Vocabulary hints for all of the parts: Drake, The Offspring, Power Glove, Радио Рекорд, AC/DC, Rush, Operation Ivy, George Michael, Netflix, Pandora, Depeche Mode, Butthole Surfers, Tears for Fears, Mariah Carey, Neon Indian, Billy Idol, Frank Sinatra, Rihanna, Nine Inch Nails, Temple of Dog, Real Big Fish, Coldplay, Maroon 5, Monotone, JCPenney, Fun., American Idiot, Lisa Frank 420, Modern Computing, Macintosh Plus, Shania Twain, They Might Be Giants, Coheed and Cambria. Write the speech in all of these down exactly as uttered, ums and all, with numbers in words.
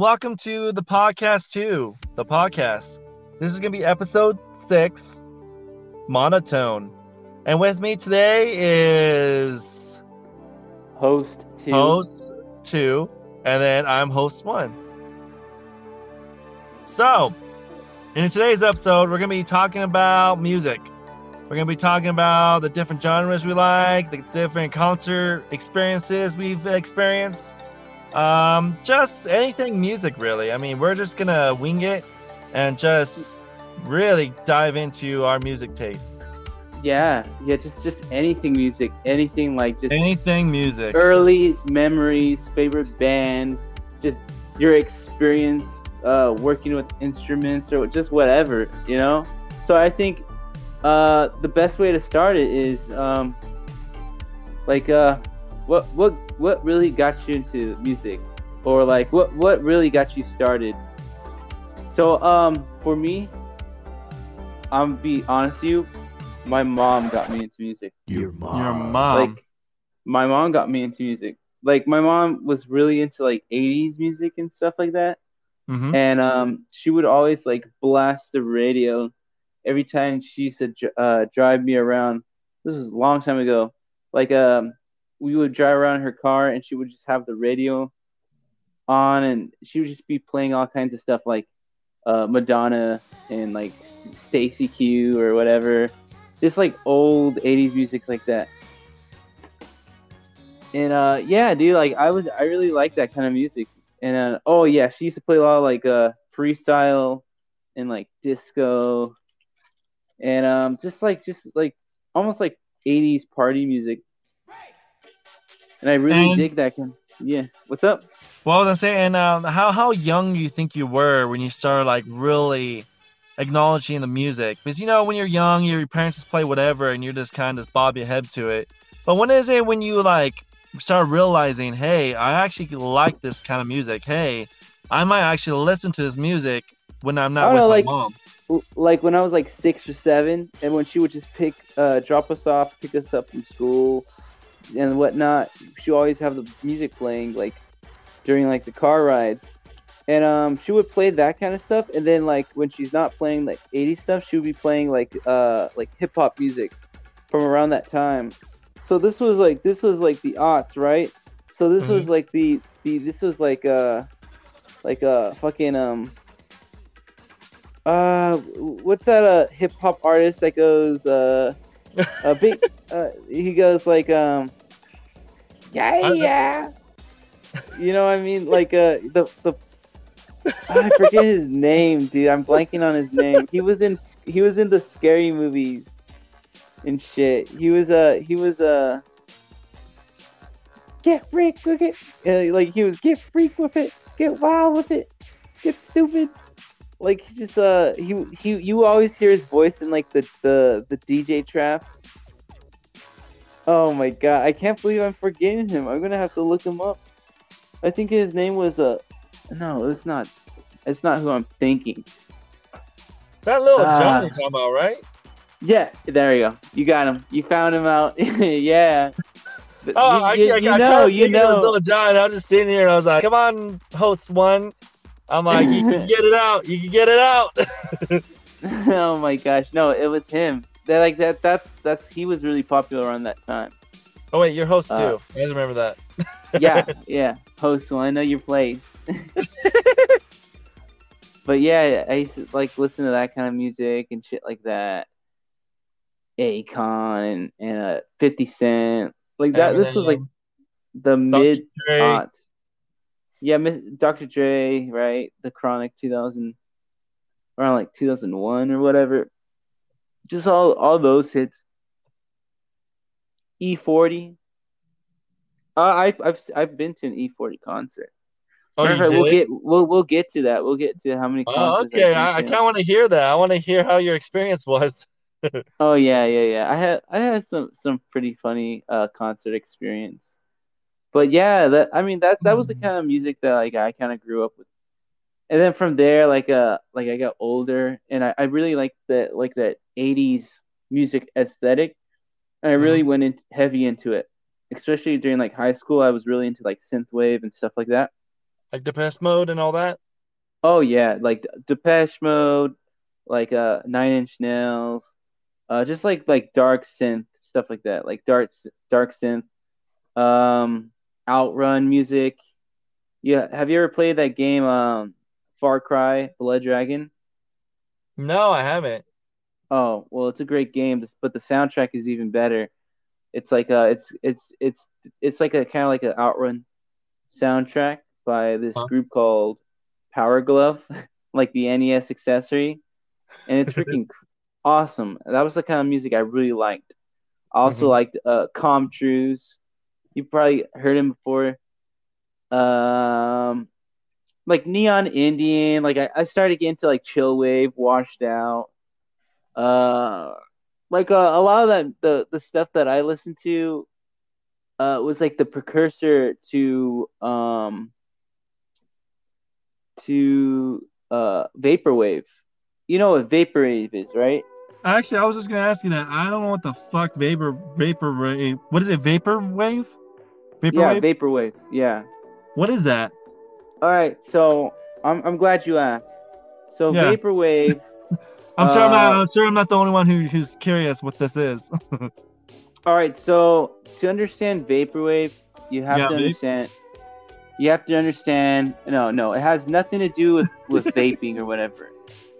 Welcome to the podcast too. The podcast. This is going to be episode six, Monotone. And with me today is... Host two. Host two. And then I'm host one. So, in today's episode, we're going to be talking about music. We're going to be talking about the different genres we like, the different concert experiences we've experienced. Um, just anything music, really. I mean, we're just going to wing it and just really dive into our music taste. Yeah. Yeah. Just, just anything music, anything like just anything music, early memories, favorite bands, just your experience, uh, working with instruments or just whatever, you know? So I think, uh, the best way to start it is, um, like, uh, what, what, what really got you into music, or like what, what really got you started? So, um, for me, I'm be honest with you. My mom got me into music. Your mom. Your mom. Like, my mom got me into music. Like, my mom was really into, like, eighties music and stuff like that. Mm-hmm. And um, she would always, like, blast the radio every time she used to uh, drive me around. This was a long time ago. Like, um, we would drive around in her car, and she would just have the radio on, and she would just be playing all kinds of stuff, like uh, Madonna and, like, Stacy Q or whatever. Just like old eighties music like that. And uh, yeah, dude, like I was, I really like that kind of music. And uh, oh yeah, she used to play a lot of like uh, freestyle and like disco, and um, just like just like almost like eighties party music. And I really and, dig that kind. Yeah, what's up? Well, I was gonna say, and um, how how young do you think you were when you started like really acknowledging the music? Because you know, when you're young, your parents just play whatever and you just kind of bob your head to it. But when is it when you like start realizing, hey, I actually like this kind of music. Hey, I might actually listen to this music when I'm not with know, my like, mom. Like when I was like six or seven, and when she would just pick, uh, drop us off, pick us up from school and whatnot, she always have the music playing like during like the car rides. And um, she would play that kind of stuff, and then like when she's not playing like eighties stuff, she would be playing like uh like hip hop music from around that time. So this was like this was like the aughts, right? So this mm-hmm. was like the, the this was like uh like uh fucking um uh what's that uh hip hop artist that goes uh a big uh he goes like um yeah yeah you know what I mean like uh the the I forget his name, dude. I'm blanking on his name. He was in he was in the scary movies and shit. He was a uh, he was a uh, get freak with it. Uh, like he was get freak with it, get wild with it, get stupid. Like he just uh he he you always hear his voice in like the the, the D J traps. Oh my god, I can't believe I'm forgetting him. I'm gonna have to look him up. I think his name was a. Uh, No, it's not. It's not who I'm thinking. It's that little uh, Johnny talking about, right? Yeah, there you go. You got him. You found him out. Yeah. But oh, you, I, you, I, you I, know, I you know, little John. I was just sitting here and I was like, "Come on, host one." I'm like, "You can get it out. You can get it out." Oh my gosh, no, it was him. They're like that. That's that's. He was really popular around that time. Oh wait, you're host uh, two. I remember that. yeah, yeah, host one. I know your place. But yeah, I used to like listen to that kind of music and shit like that. Akon and, and uh, fifty cent, like that. This was like the mid aughts. Yeah, Doctor Dre, right? The Chronic, two thousand, around like two thousand one or whatever. Just all all those hits. E forty. Uh, I I've I've been to an E forty concert. Oh, we'll get we'll we'll get to that. We'll get to how many. Oh, okay. I, I kind of want to hear that. I want to hear how your experience was. Oh yeah, yeah, yeah. I had I had some some pretty funny uh, concert experience, but yeah, that I mean that that was the kind of music that like I kind of grew up with, and then from there like uh like I got older and I, I really liked that like that eighties music aesthetic, and I really mm. went in heavy into it, especially during like high school. I was really into like synthwave and stuff like that. Like Depeche Mode and all that? Oh, yeah. Like Depeche Mode, like uh, Nine Inch Nails, uh, just like like dark synth, stuff like that. Like dark, dark synth, um, Outrun music. Yeah. Have you ever played that game, um, Far Cry Blood Dragon? No, I haven't. Oh, well, it's a great game, but the soundtrack is even better. It's like a, it's it's it's it's like a kind of like an Outrun soundtrack by this huh? group called Power Glove, like the N E S accessory, and it's freaking awesome. That was the kind of music I really liked. I also mm-hmm. liked uh, Com Truise. You probably heard him before. Um, like Neon Indian. Like I, I started getting into like chill wave, Washed Out. Uh, like uh, a lot of that the the stuff that I listened to, uh, was like the precursor to um. to uh vaporwave. You know what vaporwave is, right? Actually, I was just gonna ask you that. I don't know what the fuck vapor vaporwave. What is it? Vaporwave? Vaporwave? Yeah, vaporwave. Yeah. What is that? All right, so I'm I'm glad you asked. So yeah. Vaporwave. I'm uh, sure I'm not. I'm sure I'm not the only one who who's curious what this is. All right, so to understand vaporwave, you have yeah, to understand. Babe. You have to understand, no, no, it has nothing to do with, with vaping or whatever.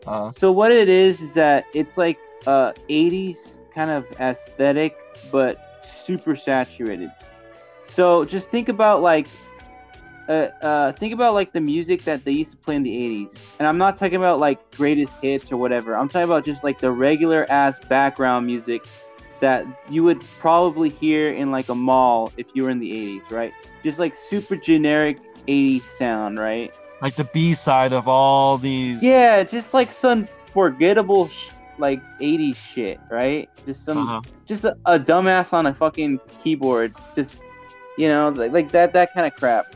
Uh-huh. So what it is is that it's like uh, eighties kind of aesthetic, but super saturated. So just think about like, uh, uh, think about like the music that they used to play in the eighties. And I'm not talking about like greatest hits or whatever. I'm talking about just like the regular ass background music that you would probably hear in like a mall if you were in the eighties, right? Just like super generic eighties sound, right? Like the B-side of all these. Yeah, just like some forgettable sh- like eighties shit, right? Just some, uh-huh. just a, a dumbass on a fucking keyboard, just you know, like, like that that kind of crap.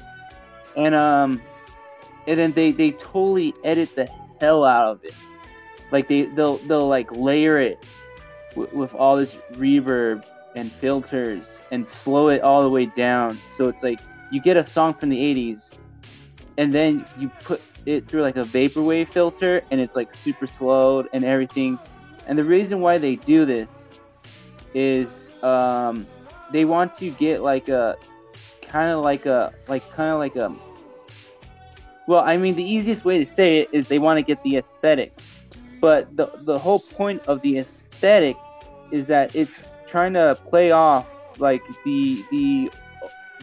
And um, and then they they totally edit the hell out of it. Like they they'll they'll like layer it with all this reverb and filters and slow it all the way down. So it's like you get a song from the eighties and then you put it through like a vaporwave filter and it's like super slowed and everything. And the reason why they do this is um, they want to get like a kind of like a like kind of like a well, I mean, the easiest way to say it is they want to get the aesthetic. But the the whole point of the aesthetic aesthetic is that it's trying to play off like the the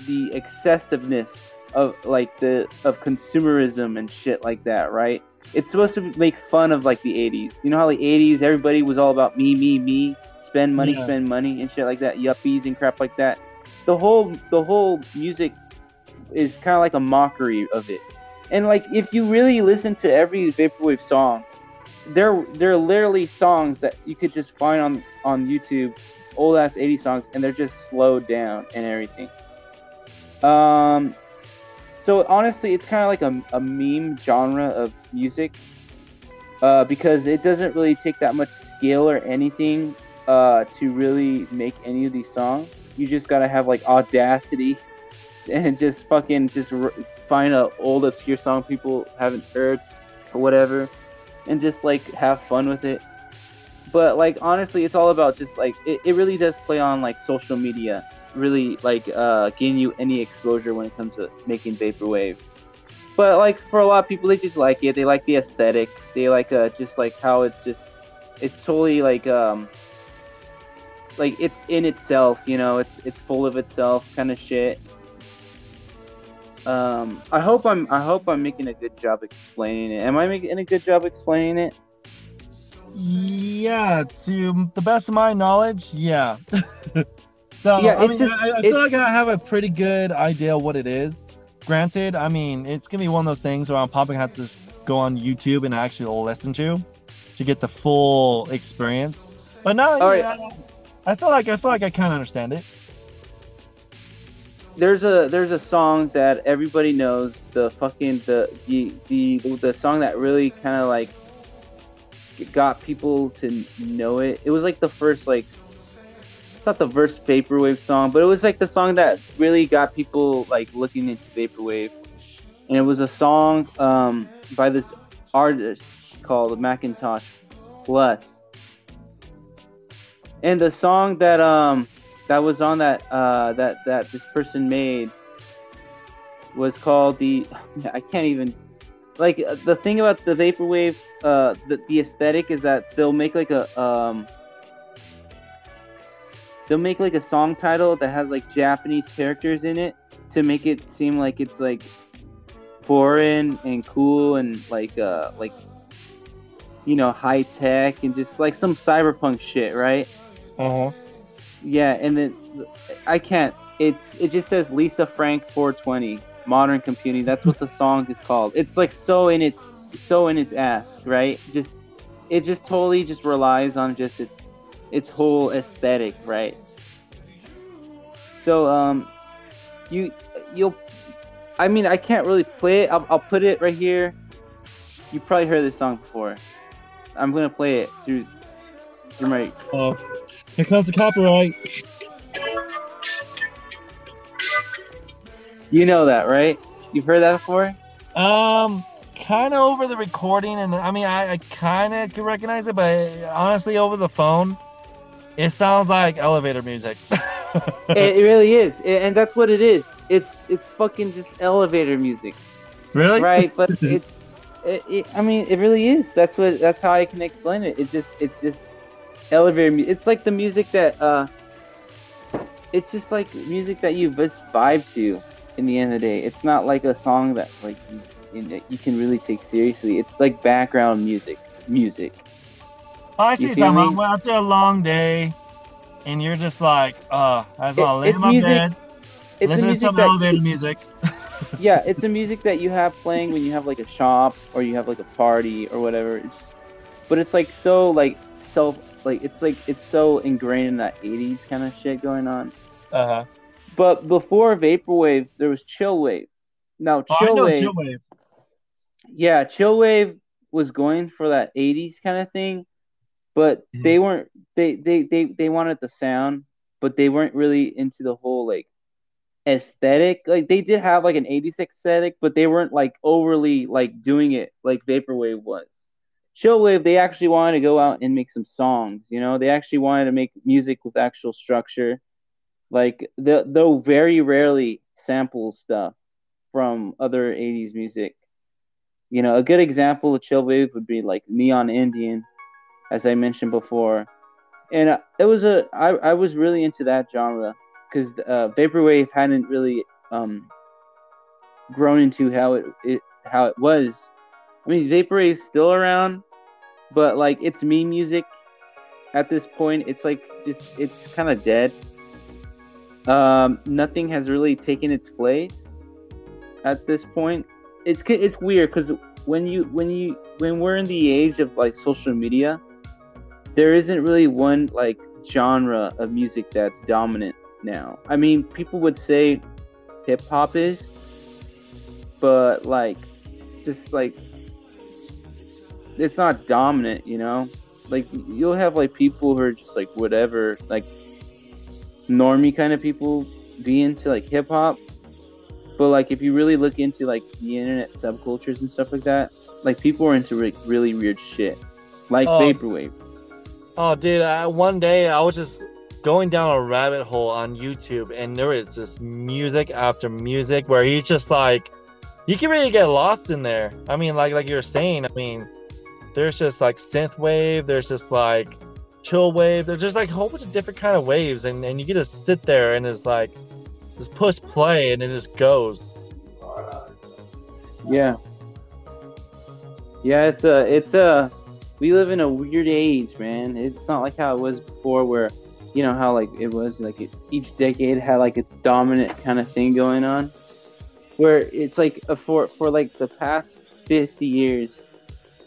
the excessiveness of like the of consumerism and shit like that, right? It's supposed to make fun of like the eighties. You know how the eighties everybody was all about me, me, me, spend money, yeah. spend money and shit like that, yuppies and crap like that. The whole the whole music is kind of like a mockery of it. And like if you really listen to every vaporwave song, They're, they're literally songs that you could just find on, on YouTube, old ass eighties songs, and they're just slowed down and everything. Um, so honestly, it's kind of like a, a meme genre of music, uh, because it doesn't really take that much skill or anything uh, to really make any of these songs. You just gotta have like audacity and just fucking just r- find an old obscure song people haven't heard or whatever. And just like have fun with it. But like honestly, it's all about just like it, it really does play on like social media, really like uh getting you any exposure when it comes to making vaporwave. But like for a lot of people, they just like it. They like the aesthetic. They like uh just like how it's just it's totally like um like it's in itself, you know, it's it's full of itself kind of shit. Um, I hope I'm. I hope I'm making a good job explaining it. Am I making a good job explaining it? Yeah, to the best of my knowledge, yeah. so yeah, I mean, just, I, I feel like I have a pretty good idea what it is. Granted, I mean, it's gonna be one of those things where I'm probably gonna have to just go on YouTube and actually listen to to get the full experience. But now, yeah, right. I feel like I feel like I kind of understand it. There's a there's a song that everybody knows, the fucking the the the, the song that really kind of like got people to know it. It was like the first like it's not the first vaporwave song, but it was like the song that really got people like looking into vaporwave. and it was a song um, by this artist called Macintosh Plus. And the song that um that was on that uh that that this person made was called the I can't even like the thing about the vaporwave uh the, the aesthetic is that they'll make like a um they'll make like a song title that has like Japanese characters in it to make it seem like it's like foreign and cool and like uh like you know, high tech and just like some cyberpunk shit, right? Uh-huh. Yeah, and then I can't. It's it just says Lisa Frank four twenty, Modern Computing. That's what the song is called. It's like so in its so in its ass, right? Just it just totally just relies on just its its whole aesthetic, right? So um, you you'll, I mean, I can't really play it. I'll, I'll put it right here. You probably heard this song before. I'm gonna play it through through my. Oh, here comes the copyright. You know that, right? You've heard that before? Um, kind of over the recording, and I mean, I, I kind of could recognize it, but honestly, over the phone, it sounds like elevator music. It really is, it, and that's what it is. It's it's fucking just elevator music. Really? Right, but it's. It, it, I mean, it really is. That's what. That's how I can explain it. It's just. It's just elevator music. It's like the music that. Uh, it's just like music that you just vibe to. In the end of the day, it's not like a song that like you, that you can really take seriously. It's like background music. Music. Oh, I see something. After a long day, and you're just like, uh, I well lay in my music, bed, it's listen to some elevator you, music. Yeah, it's the music that you have playing when you have like a shop or you have like a party or whatever. It's just, but it's like so like self like it's like it's so ingrained in that eighties kind of shit going on. Uh huh. But before vaporwave, there was chillwave. Now chillwave. Oh, I know chillwave. Yeah, chillwave was going for that eighties kind of thing, but mm. they weren't. They, they they they wanted the sound, but they weren't really into the whole like. Aesthetic, like they did have like an eighties aesthetic, but they weren't like overly like doing it like vaporwave was. Chillwave, they actually wanted to go out and make some songs, you know. They actually wanted to make music with actual structure. Like they'll, they'll very rarely sample stuff from other eighties music. You know, a good example of chillwave would be like Neon Indian, as I mentioned before, and it was a I I was really into that genre. Because uh, vaporwave hadn't really um, grown into how it, it how it was. I mean, vaporwave's still around, but like it's meme music at this point. It's like just it's kind of dead. Um, nothing has really taken its place at this point. It's it's weird because when you when you when we're in the age of like social media, there isn't really one like genre of music that's dominant. Now, I mean, people would say hip hop is, but like, just like, it's not dominant, you know? Like, you'll have like people who are just like, whatever, like, normie kind of people be into like hip hop, but like, if you really look into like the internet subcultures and stuff like that, like, people are into like really weird shit, like oh. vaporwave. Oh, dude, I, one day I was just. going down a rabbit hole on YouTube, and there is just music after music where he's just like, you can really get lost in there. I mean, like like you're saying, I mean, there's just like synth wave, there's just like chill wave, there's just like a whole bunch of different kind of waves, and, and you get to sit there and it's like, just push play and it just goes. Yeah. Yeah, it's a, it's a, we live in a weird age, man. It's not like how it was before where you know how like it was like it, each decade had like a dominant kind of thing going on, where it's like a, for for like the past fifty years,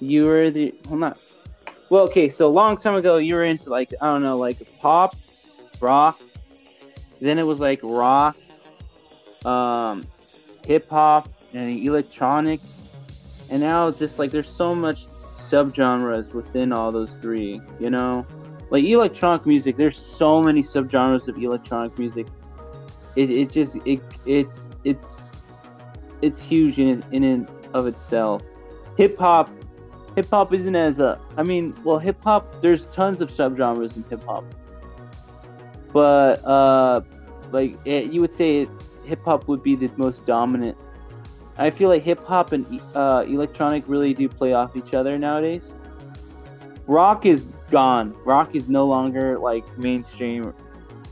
you were the well not well okay so a long time ago you were into like I don't know like pop, rock, then it was like rock, um, hip hop and electronics, and now it's just like there's so much subgenres within all those three, you know. Like electronic music, there's so many subgenres of electronic music. It it just it it's it's it's huge in in and of itself. Hip hop, hip hop isn't as a. I mean, well, hip hop. There's tons of subgenres in hip hop, but uh, like it, you would say, hip hop would be the most dominant. I feel like hip hop and uh, electronic really do play off each other nowadays. Rock is gone. Rock is no longer like mainstream,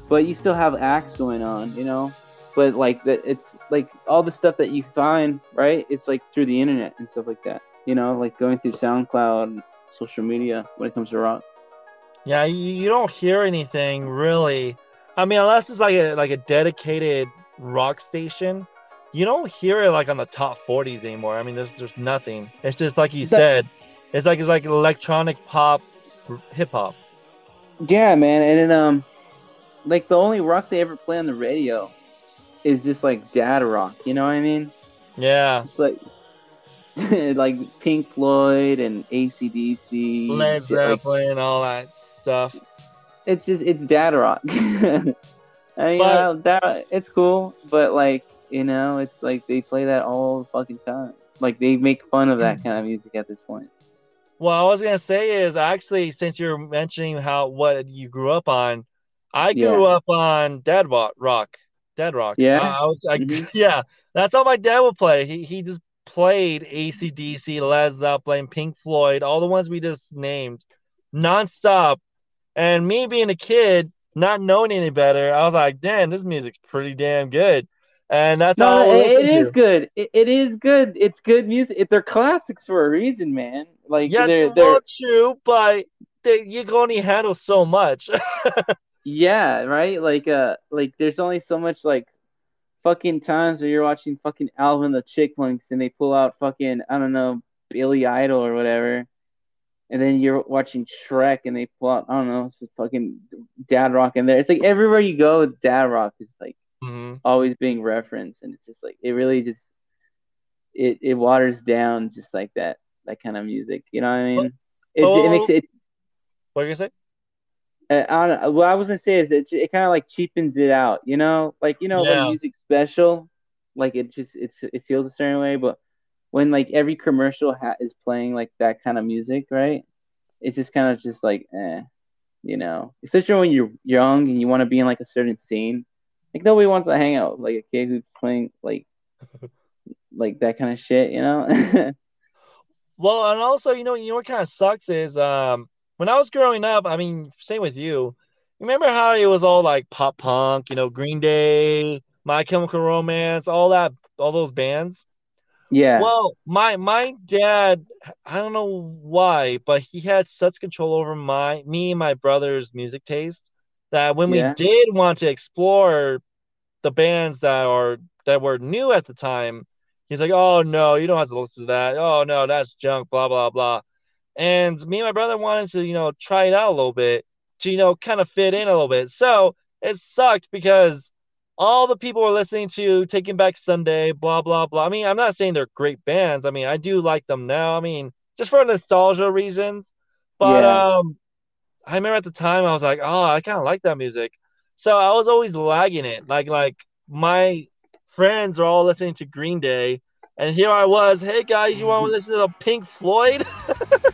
but you still have acts going on, you know. But like that, it's like all the stuff that you find, right? It's like through the internet and stuff like that, you know, like going through SoundCloud and social media when it comes to rock. Yeah, you don't hear anything really. I mean, unless it's like a like a dedicated rock station, you don't hear it like on the top forties anymore. I mean, there's there's nothing. It's just like you that, said. It's like it's like electronic pop, hip hop. Yeah, man, and then um, like the only rock they ever play on the radio is just like dad rock. You know what I mean? Yeah. It's like like Pink Floyd and A C D C, Led Zeppelin, like, all that stuff. It's just it's dad rock. And, but, you know, that it's cool, but like, you know, it's like they play that all the fucking time. Like they make fun of that kind of music at this point. Well, I was gonna say is actually, since you're mentioning how what you grew up on, I grew yeah. up on dad rock, dad rock. Yeah, I, I was, I, mm-hmm. yeah, that's how my dad would play. He he just played A C D C, Led Zeppelin, Pink Floyd, all the ones we just named, nonstop. And me being a kid, not knowing any better, I was like, damn, this music's pretty damn good. And that's no, all it, it is good. It, it is good. It's good music. It, they're classics for a reason, man. Like, yeah, they're, they're true, but they, you can only handle so much. Yeah, right? Like, uh, like there's only so much, like, fucking times where you're watching fucking Alvin the Chipmunks and they pull out fucking, I don't know, Billy Idol or whatever. And then you're watching Shrek, and they pull out, I don't know, it's fucking dad rock in there. It's like everywhere you go, dad rock is like mm-hmm. always being referenced, and it's just like it really just it it waters down just like that that kind of music. You know what I mean? It, oh, it makes it. What were you gonna say? I don't know. What I was gonna say is that it, it kind of like cheapens it out. You know, like you know yeah. when music's special, like it just it's it feels a certain way, but. When like every commercial hat is playing like that kind of music, right? It's just kind of just like, eh, you know. Especially when you're young and you want to be in like a certain scene. Like nobody wants to hang out with like a kid who's playing like, like that kind of shit, you know. Well, and also, you know, you know what kind of sucks is um, when I was growing up. I mean, same with you. Remember how it was all like pop punk, you know, Green Day, My Chemical Romance, all that, all those bands. Yeah. Well, my my dad, I don't know why, but he had such control over my me and my brother's music taste that when yeah. we did want to explore the bands that are that were new at the time, he's like, "Oh no, you don't have to listen to that. Oh no, that's junk, blah blah blah." And me and my brother wanted to, you know, try it out a little bit to, you know, kind of fit in a little bit. So it sucked because all the people were listening to Taking Back Sunday, blah, blah, blah. I mean, I'm not saying they're great bands. I mean, I do like them now. I mean, just for nostalgia reasons. But yeah. um, I remember at the time, I was like, oh, I kind of like that music. So I was always lagging it. Like, like my friends are all listening to Green Day. And here I was, hey, guys, you want to listen to Pink Floyd?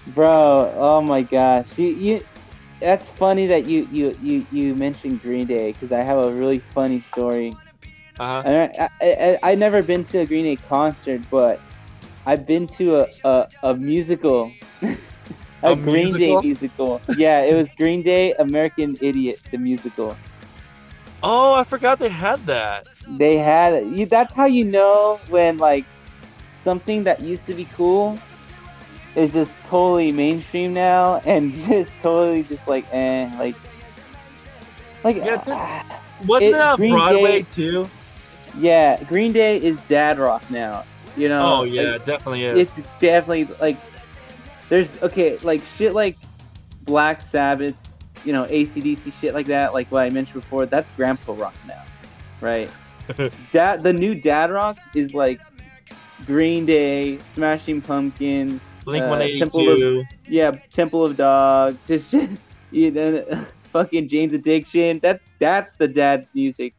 Bro, oh, my gosh. You... you... That's funny that you, you, you, you mentioned Green Day because I have a really funny story. Uh-huh. And I I I've never been to a Green Day concert, but I've been to a a, a musical, a, a Green musical? Day musical. Yeah, it was Green Day, American Idiot, the musical. Oh, I forgot they had that. They had it. That's how you know when like something that used to be cool is just totally mainstream now and just totally just like eh like like yeah, uh, wasn't it, that Green Broadway Day, too? Yeah, Green Day is dad rock now. You know? Oh yeah, like, it definitely is. It's definitely like there's okay, like shit like Black Sabbath, you know, A C D C shit like that, like what I mentioned before, that's grandpa rock now. Right? That the new dad rock is like Green Day, Smashing Pumpkins, Blink one eighty-two. Uh, Temple of, yeah, Temple of Dog. Just, you know, fucking Jane's Addiction. That's that's the dad music.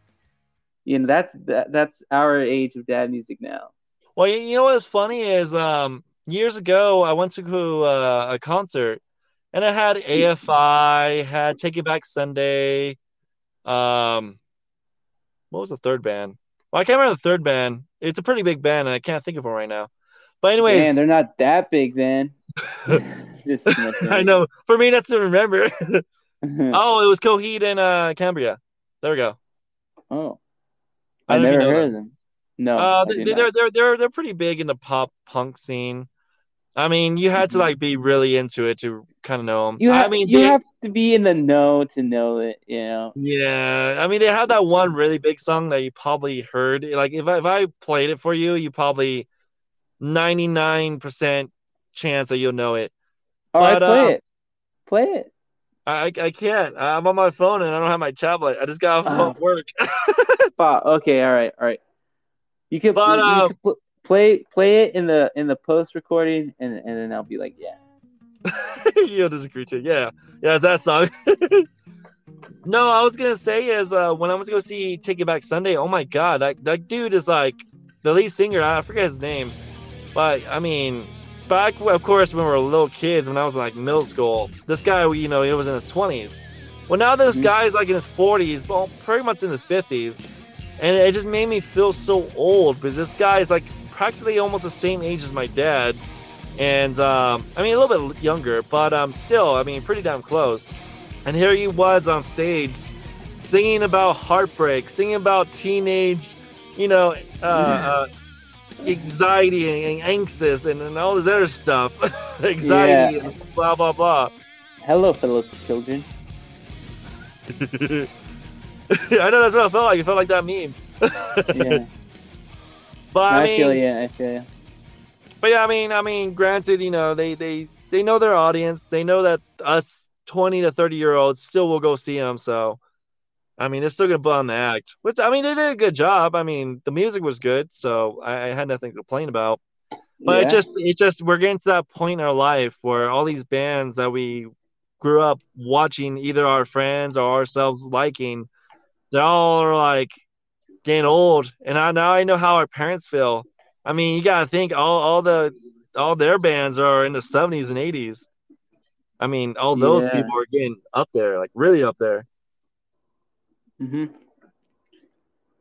You know, that's that, that's our age of dad music now. Well, you know what's funny is um, years ago I went to uh, a concert and it had A F I, had Taking Back Sunday. Um, what was the third band? Well, I can't remember the third band. It's a pretty big band, and I can't think of them right now. But anyways, man, they're not that big then. Just I know. For me, that's to remember. Oh, it was Coheed and uh, Cambria. There we go. Oh, I, I never heard of them. No, uh, they, they're they're they're they're pretty big in the pop punk scene. I mean, you had to like be really into it to kind of know them. You have, I mean, you they, have to be in the know to know it, you know. Yeah, I mean, they have that one really big song that you probably heard. Like, if I, if I played it for you, you probably ninety-nine percent chance that you'll know it. All but, right, play um, it. Play it. I I can't. I'm on my phone and I don't have my tablet. I just got off uh, of work. Okay, all right, all right. You can. But, you, you um, can pl- Play play it in the in the post recording, and and then I'll be like, yeah. You'll disagree too, yeah, yeah. It's that song. No, I was gonna say is uh, when I was gonna see Take It Back Sunday. Oh my god, that that dude is like the lead singer. I forget his name, but I mean, back of course when we were little kids, when I was like middle school, this guy, you know, he was in his twenties. Well, now this mm-hmm. guy is like in his forties, well, pretty much in his fifties, and it just made me feel so old because this guy is like practically almost the same age as my dad, and um, I mean a little bit younger, but um, still, I mean, pretty damn close. And here he was on stage, singing about heartbreak, singing about teenage, you know, uh, uh, anxiety and anxious and, and all this other stuff, anxiety, yeah. And blah blah blah. Hello, fellow children. I know that's what I felt like. It felt like that meme. Yeah. But no, I, mean, I feel yeah, I feel yeah. But yeah, I mean, I mean, granted, you know, they, they, they know their audience. They know that us twenty to thirty year olds still will go see them. So, I mean, they're still gonna put on the act. Which I mean, they did a good job. I mean, the music was good, so I, I had nothing to complain about. But yeah. it just, it just, we're getting to that point in our life where all these bands that we grew up watching, either our friends or ourselves liking, they're all like. Getting old, and I, now I know how our parents feel. I mean, you gotta think all, all the all their bands are in the seventies and eighties. I mean, all those yeah. people are getting up there, like really up there. Mm-hmm.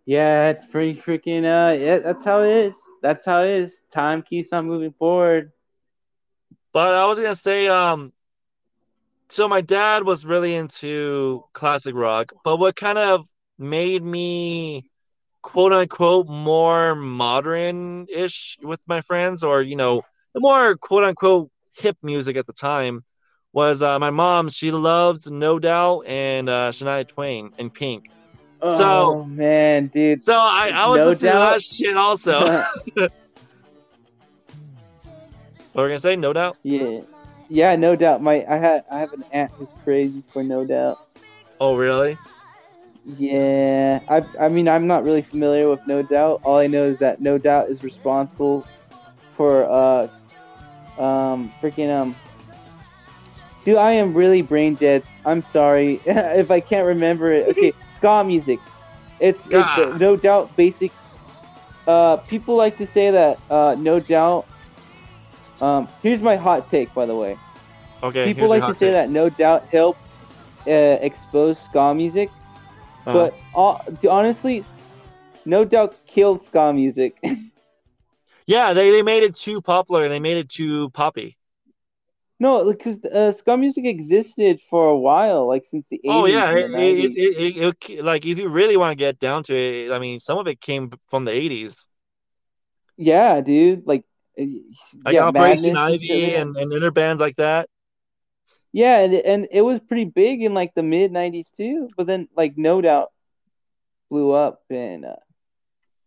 Yeah, it's pretty freaking. Uh, yeah, that's how it is. That's how it is. Time keeps on moving forward. But I was gonna say, um, so my dad was really into classic rock, but what kind of made me quote unquote more modern-ish with my friends, or you know, the more quote unquote hip music at the time was uh, my mom. She loved No Doubt and uh, Shania Twain and Pink. Oh so, man, dude! So I, I was no listening doubt. to that shit also. What were we gonna say? No Doubt. Yeah, yeah, No Doubt. My I had I have an aunt who's crazy for No Doubt. Oh really? Yeah, I I mean, I'm not really familiar with No Doubt. All I know is that No Doubt is responsible for, uh, um, freaking, um, dude, I am really brain dead. I'm sorry if I can't remember it. Okay, ska music. It's, it's uh, No Doubt basic. Uh, people like to say that, uh, No Doubt, um, here's my hot take, by the way. Okay, people like to say take. that No Doubt helped, uh, expose ska music. But uh, honestly, No Doubt killed ska music. Yeah, they, they made it too popular and they made it too poppy. No, because uh, ska music existed for a while, like since the eighties. Oh yeah, it, it, it, it, it, like if you really want to get down to it, I mean, some of it came from the eighties. Yeah, dude, like, like yeah, Operation Ivy and, and other bands like that. Yeah, and and it was pretty big in like the mid nineties too. But then, like, No Doubt blew up, and uh,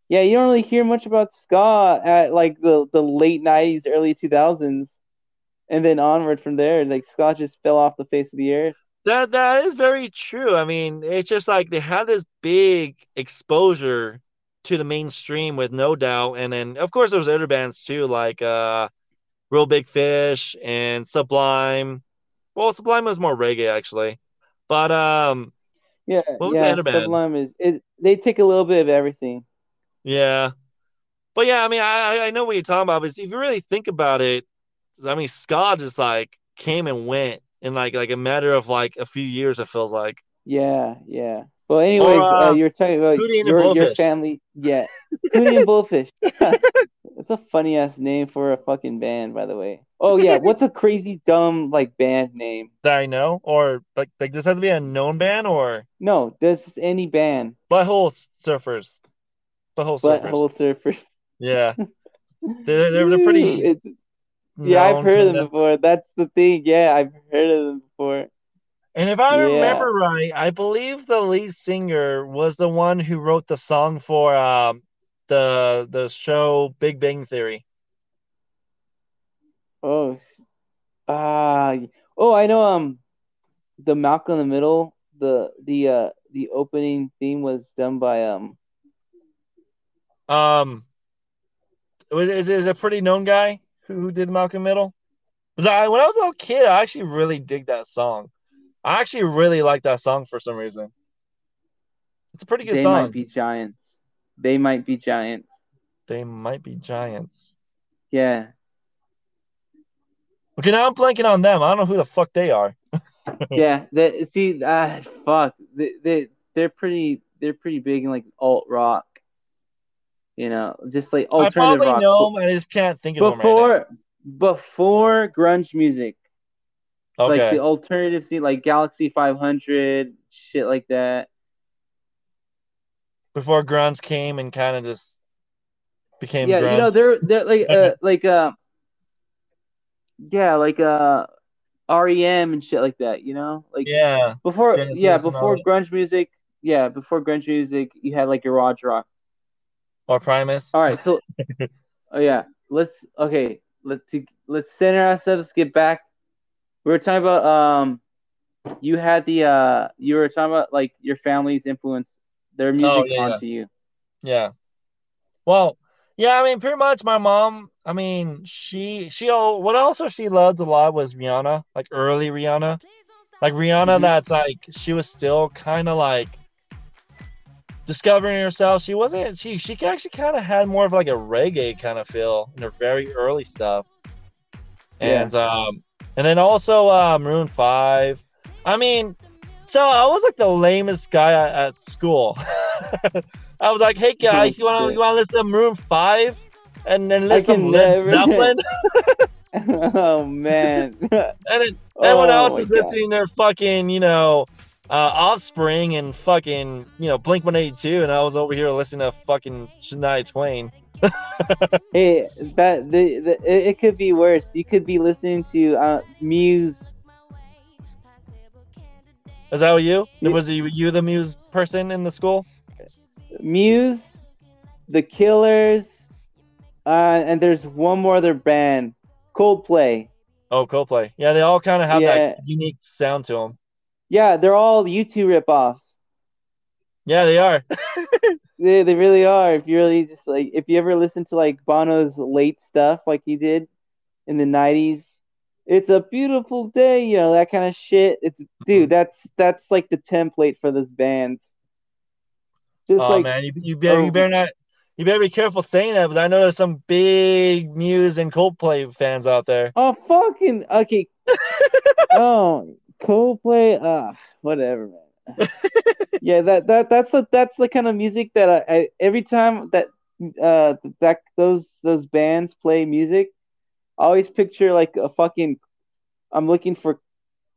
yeah, you don't really hear much about ska at like the, the late nineties, early two thousands, and then onward from there, like ska just fell off the face of the earth. That that is very true. I mean, it's just like they had this big exposure to the mainstream with No Doubt, and then of course there was other bands too, like uh, Real Big Fish and Sublime. Well, Sublime was more reggae, actually, but um, yeah, yeah, Sublime is it, they take a little bit of everything. Yeah, But yeah, I mean, I, I know what you're talking about. But if you really think about it, I mean, ska just like came and went in like like a matter of like a few years. It feels like. Yeah, yeah. Well, anyways, or, uh, uh, you're talking about your, your family. Yeah, Hootie and Bullfish. That's a funny ass name for a fucking band, by the way. Oh yeah, what's a crazy dumb like band name that I know, or like like this has to be a known band, or no, this any band. Butthole Surfers. Butthole Surfers. Butthole Surfers. Yeah, they're they're, they're pretty. It's, yeah, I've heard of them before. That's the thing. Yeah, I've heard of them before. And if I yeah. remember right, I believe the lead singer was the one who wrote the song for um, the the show Big Bang Theory. Oh, ah, uh, oh, I know. Um, the Malcolm in the Middle, the the uh, the opening theme was done by um, um, is is a pretty known guy who, who did Malcolm in the Middle. But I, when I was a little kid, I actually really dig that song. I actually really like that song for some reason. It's a pretty good they song. They might be giants. They might be giants. They might be giants. Yeah. Okay, now I'm blanking on them. I don't know who the fuck they are. yeah. They, see, uh, fuck. They, they, they're pretty They're pretty big in, like, alt-rock. You know, just, like, alternative rock. I probably rock. know them. I just can't think of before, them right now. Before grunge music. Okay. Like the alternative scene, like Galaxy five hundred, shit like that. Before grunge came and kind of just became yeah, grunge. You know, they're they're like uh, like uh yeah, like uh R E M and shit like that. You know, like yeah, before Jennifer yeah before grunge music, yeah before grunge music, you had like your garage rock or Primus. All right, so oh yeah, let's okay, let's let's center ourselves. Let's get back. We were talking about um, you had the uh, you were talking about like your family's influence their music oh, yeah, onto yeah. you. Yeah. Well, yeah, I mean, pretty much my mom. I mean, she she what also she loved a lot was Rihanna, like early Rihanna, like Rihanna mm-hmm. that like she was still kind of like discovering herself. She wasn't she she actually kind of had more of like a reggae kind of feel in her very early stuff, yeah. and um. And then also uh, Maroon five. I mean, so I was like the lamest guy at, at school. I was like, hey guys, you want to you want to listen to Maroon five? And then listen to Led Zeppelin? Oh, man. And then everyone else was listening to their fucking, you know, uh, Offspring and fucking, you know, Blink one eighty-two. And I was over here listening to fucking Shania Twain. Hey, that the, the it, it could be worse. You could be listening to uh, Muse. Is that what you? Muse. Was you, you the Muse person in the school? Muse, The Killers, uh, and there's one more other band, Coldplay. Oh, Coldplay. Yeah, they all kind of have yeah. that unique sound to them. Yeah, they're all U two ripoffs. Yeah, they are. They they really are. If you really just like, if you ever listen to like Bono's late stuff, like he did in the nineties, it's a beautiful day, you know, that kind of shit. It's dude, that's that's like the template for this band. Just oh like, man, you, you better you better not you better be careful saying that, because I know there's some big Muse and Coldplay fans out there. Oh fucking okay. Oh Coldplay, ah, uh, whatever, man. yeah, that that that's the that's the kind of music that I, I every time that uh that those those bands play music, I always picture like a fucking I'm looking for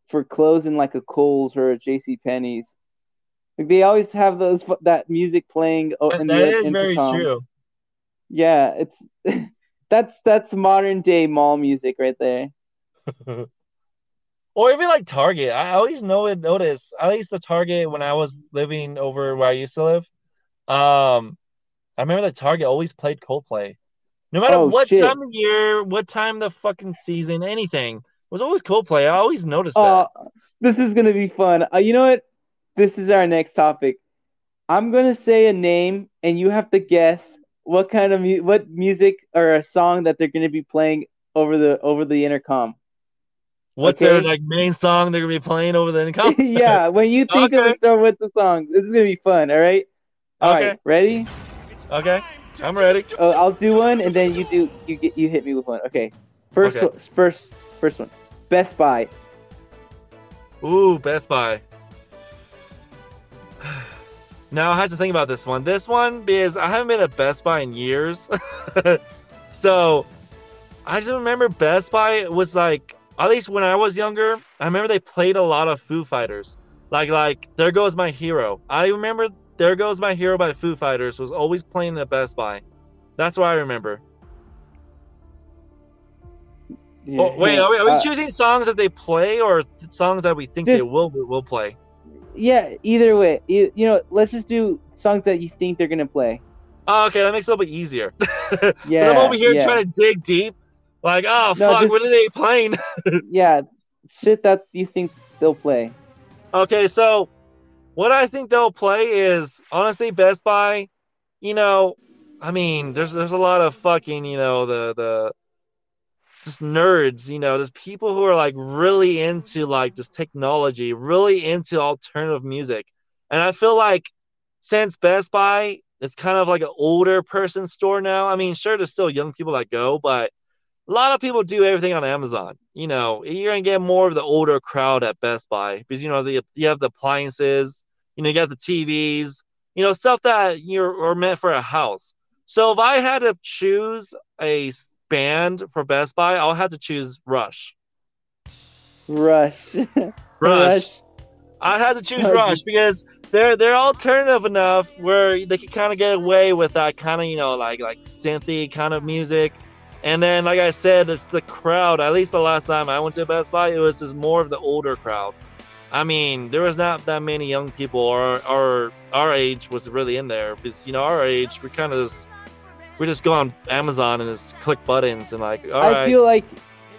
for clothes in like a Kohl's or a J C Penney's. Like they always have those that music playing. Oh, and that the is intercom. Very true. Yeah, it's that's that's modern day mall music right there. Or even like Target. I always know it notice, at least the Target when I was living over where I used to live. Um, I remember the Target always played Coldplay. No matter oh, what shit. time of year, what time the fucking season, anything. It was always Coldplay. I always noticed uh, that. This is going to be fun. Uh, you know what? This is our next topic. I'm going to say a name and you have to guess what kind of mu- what music or a song that they're going to be playing over the over the intercom. What's okay. their like main song they're gonna be playing over the intercom? Yeah, when you think okay. of the song, what's the song? This is gonna be fun. All right, all okay. right, ready? Okay. I'm ready. Uh, I'll do one, and then you do you get you hit me with one. Okay. First, okay. One, first, first one. Best Buy. Ooh, Best Buy. Now I have to think about this one. This one is I haven't been at Best Buy in years, so I just remember Best Buy was like, at least when I was younger, I remember they played a lot of Foo Fighters. Like like There Goes My Hero. I remember There Goes My Hero by Foo Fighters was always playing at Best Buy. That's what I remember. Yeah, oh, wait, yeah, are we, are we uh, choosing songs that they play or th- songs that we think just, they will will play? Yeah, either way. You, you know, let's just do songs that you think they're going to play. Oh, okay, that makes it a little bit easier. Yeah, I'm over here yeah. trying to dig deep. Like, oh, no, fuck, just, what are they playing? Yeah, shit that you think they'll play. Okay, so what I think they'll play is, honestly, Best Buy, you know, I mean, there's there's a lot of fucking, you know, the, the just nerds, you know, there's people who are, like, really into, like, just technology, really into alternative music. And I feel like since Best Buy, it's kind of like an older person store now. I mean, sure, there's still young people that go, but a lot of people do everything on Amazon. You know, you're going to get more of the older crowd at Best Buy because, you know, the, you have the appliances, you know, you got the T Vs, you know, stuff that you're are meant for a house. So if I had to choose a band for Best Buy, I'll have to choose Rush. Rush. Rush. Rush. I had to choose Rush because they're they're alternative enough where they can kind of get away with that kind of, you know, like like synthy kind of music. And then, like I said, it's the crowd. At least the last time I went to Best Buy, it was just more of the older crowd. I mean, there was not that many young people or our, our age was really in there. Because, you know, our age, we kind of just, we just go on Amazon and just click buttons and like, all I right. I feel like,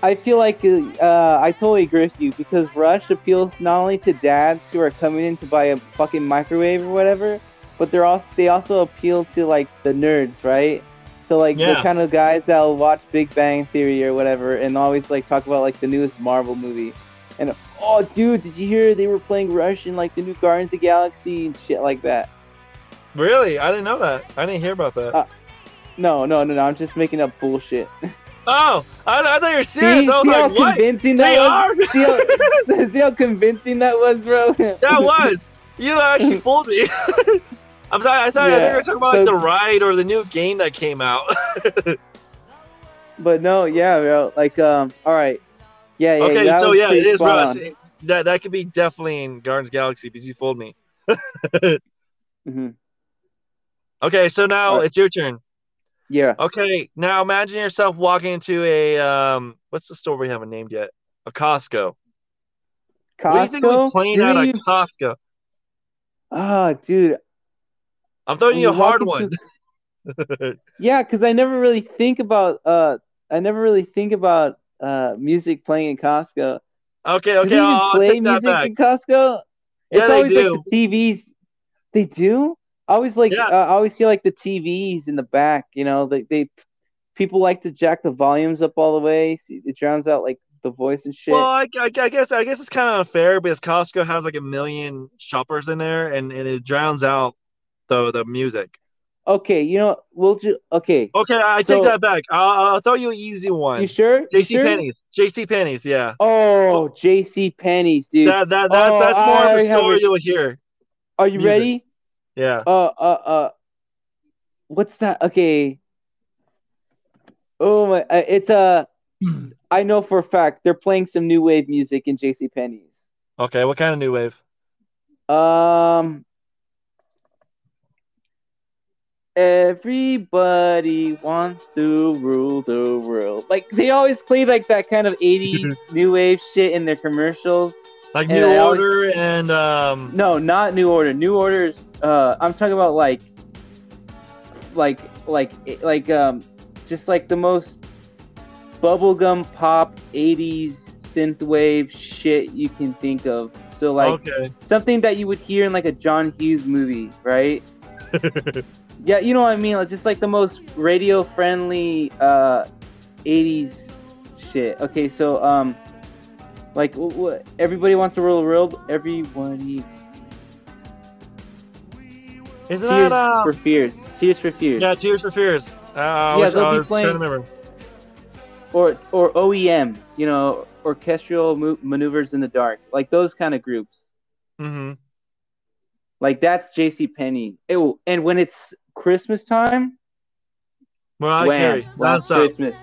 I feel like uh, I totally agree with you because Rush appeals not only to dads who are coming in to buy a fucking microwave or whatever, but they're also, they also appeal to like the nerds, right? So, like, yeah. the kind of guys that'll watch Big Bang Theory or whatever and always, like, talk about, like, the newest Marvel movie. And, oh, dude, did you hear they were playing Rush in, like, the new Guardians of the Galaxy and shit like that? Really? I didn't know that. I didn't hear about that. Uh, no, no, no, no. I'm just making up bullshit. Oh, I, I thought you were serious. See, I was like, what? Convincing that they was? Are? see, how, see how convincing that was, bro? That was. You actually fooled me. I'm sorry, I'm sorry yeah. I think we were talking about so, like, the ride or the new game that came out. But no, yeah, bro. Like, um, all right. Yeah, yeah. Okay, so yeah, it is Rush. It, that that could be definitely in Guardians of the Galaxy because you fooled me. mm-hmm. Okay, so now right. It's your turn. Yeah. Okay, now imagine yourself walking into a, um, what's the store we haven't named yet? A Costco. Costco? What do you think we're playing Did at you... a Costco? Oh, dude. I'm throwing you a hard one. To... yeah, because I never really think about uh, I never really think about uh, music playing in Costco. Okay, okay, do they even I'll play take music that back. In Costco? It's yeah, they always do. Like the T Vs. They do. I always like. Yeah. Uh, I always feel like the T Vs in the back. You know, they, they people like to jack the volumes up all the way. So it drowns out like the voice and shit. Well, I, I, I guess I guess it's kind of unfair because Costco has like a million shoppers in there, and, and it drowns out. The the music. Okay, you know we'll do. Okay. Okay, I so, take that back. I'll, I'll throw you an easy one. You sure? J C Penney's. Sure? J C Penney's. Yeah. Oh, J C Penney's, dude. That that that's, oh, that's more I of a story a... you'll hear. Are you music. Ready? Yeah. Uh uh uh. What's that? Okay. Oh my! Uh, it's a. Uh, I know for a fact they're playing some new wave music in J C Penney's. Okay, what kind of new wave? Um. Everybody wants to rule the world. Like they always play like that kind of eighties new wave shit in their commercials. Like and New I Order always... and um. No, not New Order. New Order is. Uh, I'm talking about like, like, like, like um, just like the most bubblegum pop eighties synthwave shit you can think of. So like okay. something that you would hear in like a John Hughes movie, right? Yeah, you know what I mean? Like, just like the most radio-friendly uh, eighties shit. Okay, so, um, like, w- w- everybody wants to rule the world. Everybody. Isn't Tears that, uh... for Fears. Tears for Fears. Yeah, Tears for Fears. Uh, yeah, they'll be playing. Remember. Or or O E M, you know, Orchestral Mo- Maneuvers in the Dark, like those kind of groups. Mm-hmm. Like that's JCPenney. It will, and when it's Christmas time, Mariah wham, Carey, last Christmas.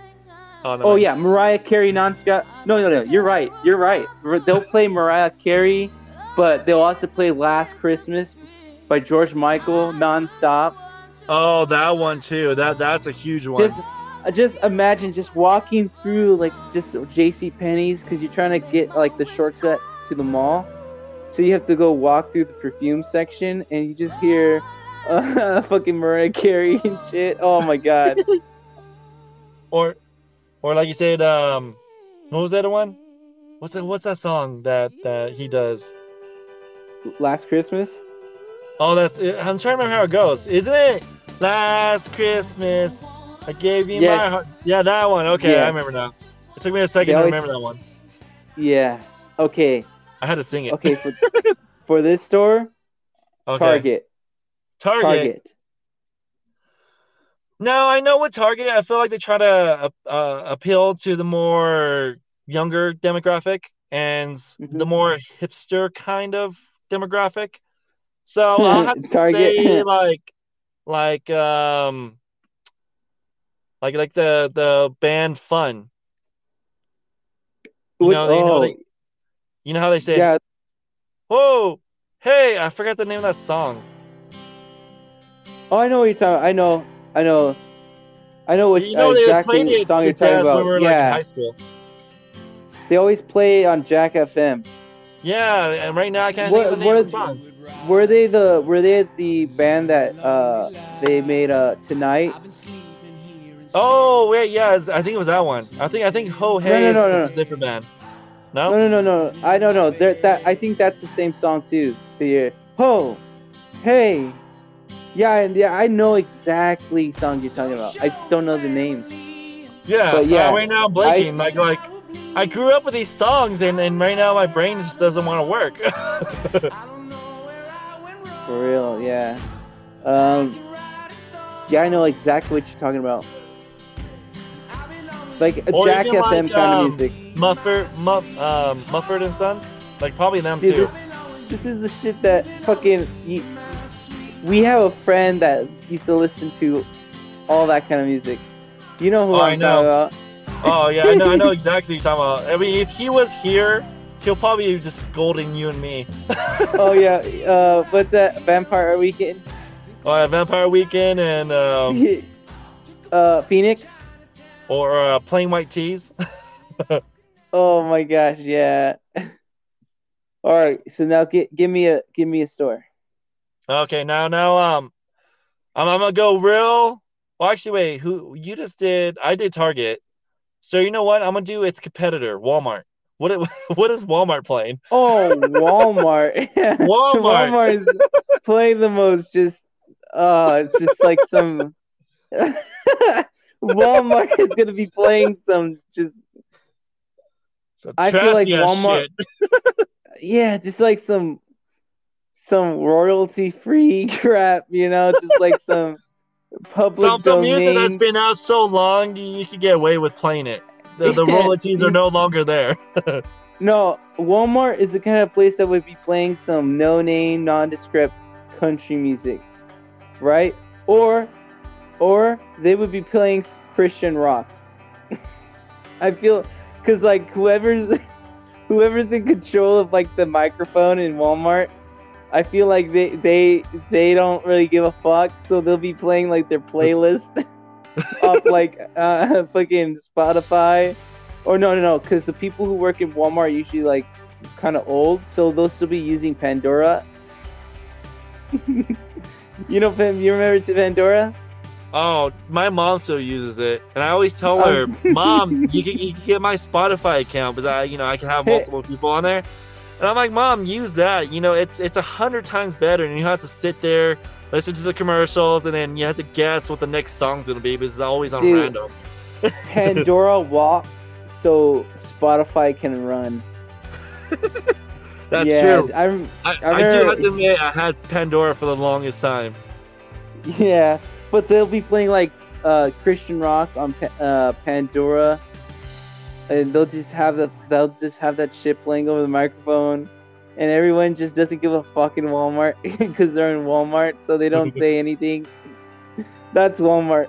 Oh, no. Oh yeah, Mariah Carey nonstop. No, no, no. You're right. You're right. They'll play Mariah Carey, but they'll also play Last Christmas by George Michael nonstop. Oh, that one too. That that's a huge one. Just, just imagine just walking through like just JCPenney's because you're trying to get like the shortcut to the mall. So you have to go walk through the perfume section and you just hear uh, fucking Mariah Carey and shit. Oh my god. or or like you said, um what was that one? What's that what's that song that, that he does? Last Christmas? Oh that's it. I'm trying to remember how it goes. Isn't it Last Christmas I gave you yes. my heart? Yeah, that one. Okay, yeah. I remember now. It took me a second always... to remember that one. Yeah. Okay. I had to sing it. Okay, for, for this store, okay. Target. Target. Target. No, I know with Target, I feel like they try to uh, appeal to the more younger demographic and mm-hmm. the more hipster kind of demographic. So I'll have to Target. say like, like, um, like, like the the band Fun. You know, oh. you know they, You know how they say, yeah. "Whoa, hey!" I forgot the name of that song. Oh, I know what you're talking about. I know, I know, I know what you know uh, exactly the song you're talking about. When we were, yeah, like, in high school. They always play on Jack F M. Yeah, and right now I can't what, think of the name of the song. Were they the Were they the band that uh, they made uh, Tonight? Oh wait, yeah, I think it was that one. I think I think Ho Hey no, no, no, is no, no. a different band. No? no, no, no, no. I don't know. They're, that I think that's the same song too. The ho, hey, yeah, and yeah. I know exactly the song you're talking about. I just don't know the names. Yeah, but yeah. Uh, right now I'm blanking. I, like, like, I grew up with these songs, and, and right now my brain just doesn't want to work. For real, yeah. Um, yeah, I know exactly what you're talking about. Like a or Jack F M like, kind um, of music. Mumford, Muff, um, Mumford and Sons, like probably them Dude, too. This, this is the shit that fucking. You, we have a friend that used to listen to all that kind of music. You know who oh, I'm I know. talking about? Oh yeah, I know, I know exactly what you're talking about. I mean, if he was here, he'll probably be just scolding you and me. Oh yeah, uh, what's that? Vampire Weekend. Oh, yeah, Vampire Weekend and um, uh, Phoenix. Or uh, Plain White Tees. Oh my gosh, yeah. All right, so now get, give me a give me a store. Okay, now now um, I'm I'm gonna go real. Well, actually, wait. Who you just did? I did Target. So you know what? I'm gonna do its competitor, Walmart. What it, what is Walmart playing? Oh, Walmart. Walmart. Walmart is playing the most. Just uh, it's just like some. Walmart is gonna be playing some just. I feel like Walmart, yeah, just like some some royalty-free crap, you know, just like some public some, domain. The music that's been out so long, you should get away with playing it. The, the royalties are no longer there. No, Walmart is the kind of place that would be playing some no-name, nondescript country music, right? Or, or they would be playing Christian rock. I feel. Cause like whoever's, whoever's in control of like the microphone in Walmart, I feel like they they they don't really give a fuck, so they'll be playing like their playlist off like uh, fucking Spotify, or no no no, cause the people who work in Walmart are usually like kind of old, so they'll still be using Pandora. You know, Pam, you remember to Pandora? Oh, my mom still uses it, and I always tell her, um, "Mom, you can, you can get my Spotify account because I, you know, I can have multiple people on there." And I'm like, "Mom, use that. You know, it's it's a hundred times better, and you have to sit there, listen to the commercials, and then you have to guess what the next song's gonna be because it's always on Dude, random." Pandora walks so Spotify can run. That's yeah, true. I, I, I do have to admit I had Pandora for the longest time. Yeah. But they'll be playing like uh, Christian rock on uh, Pandora, and they'll just have that. They'll just have that shit playing over the microphone, and everyone just doesn't give a fuck in Walmart because they're in Walmart, so they don't say anything. That's Walmart.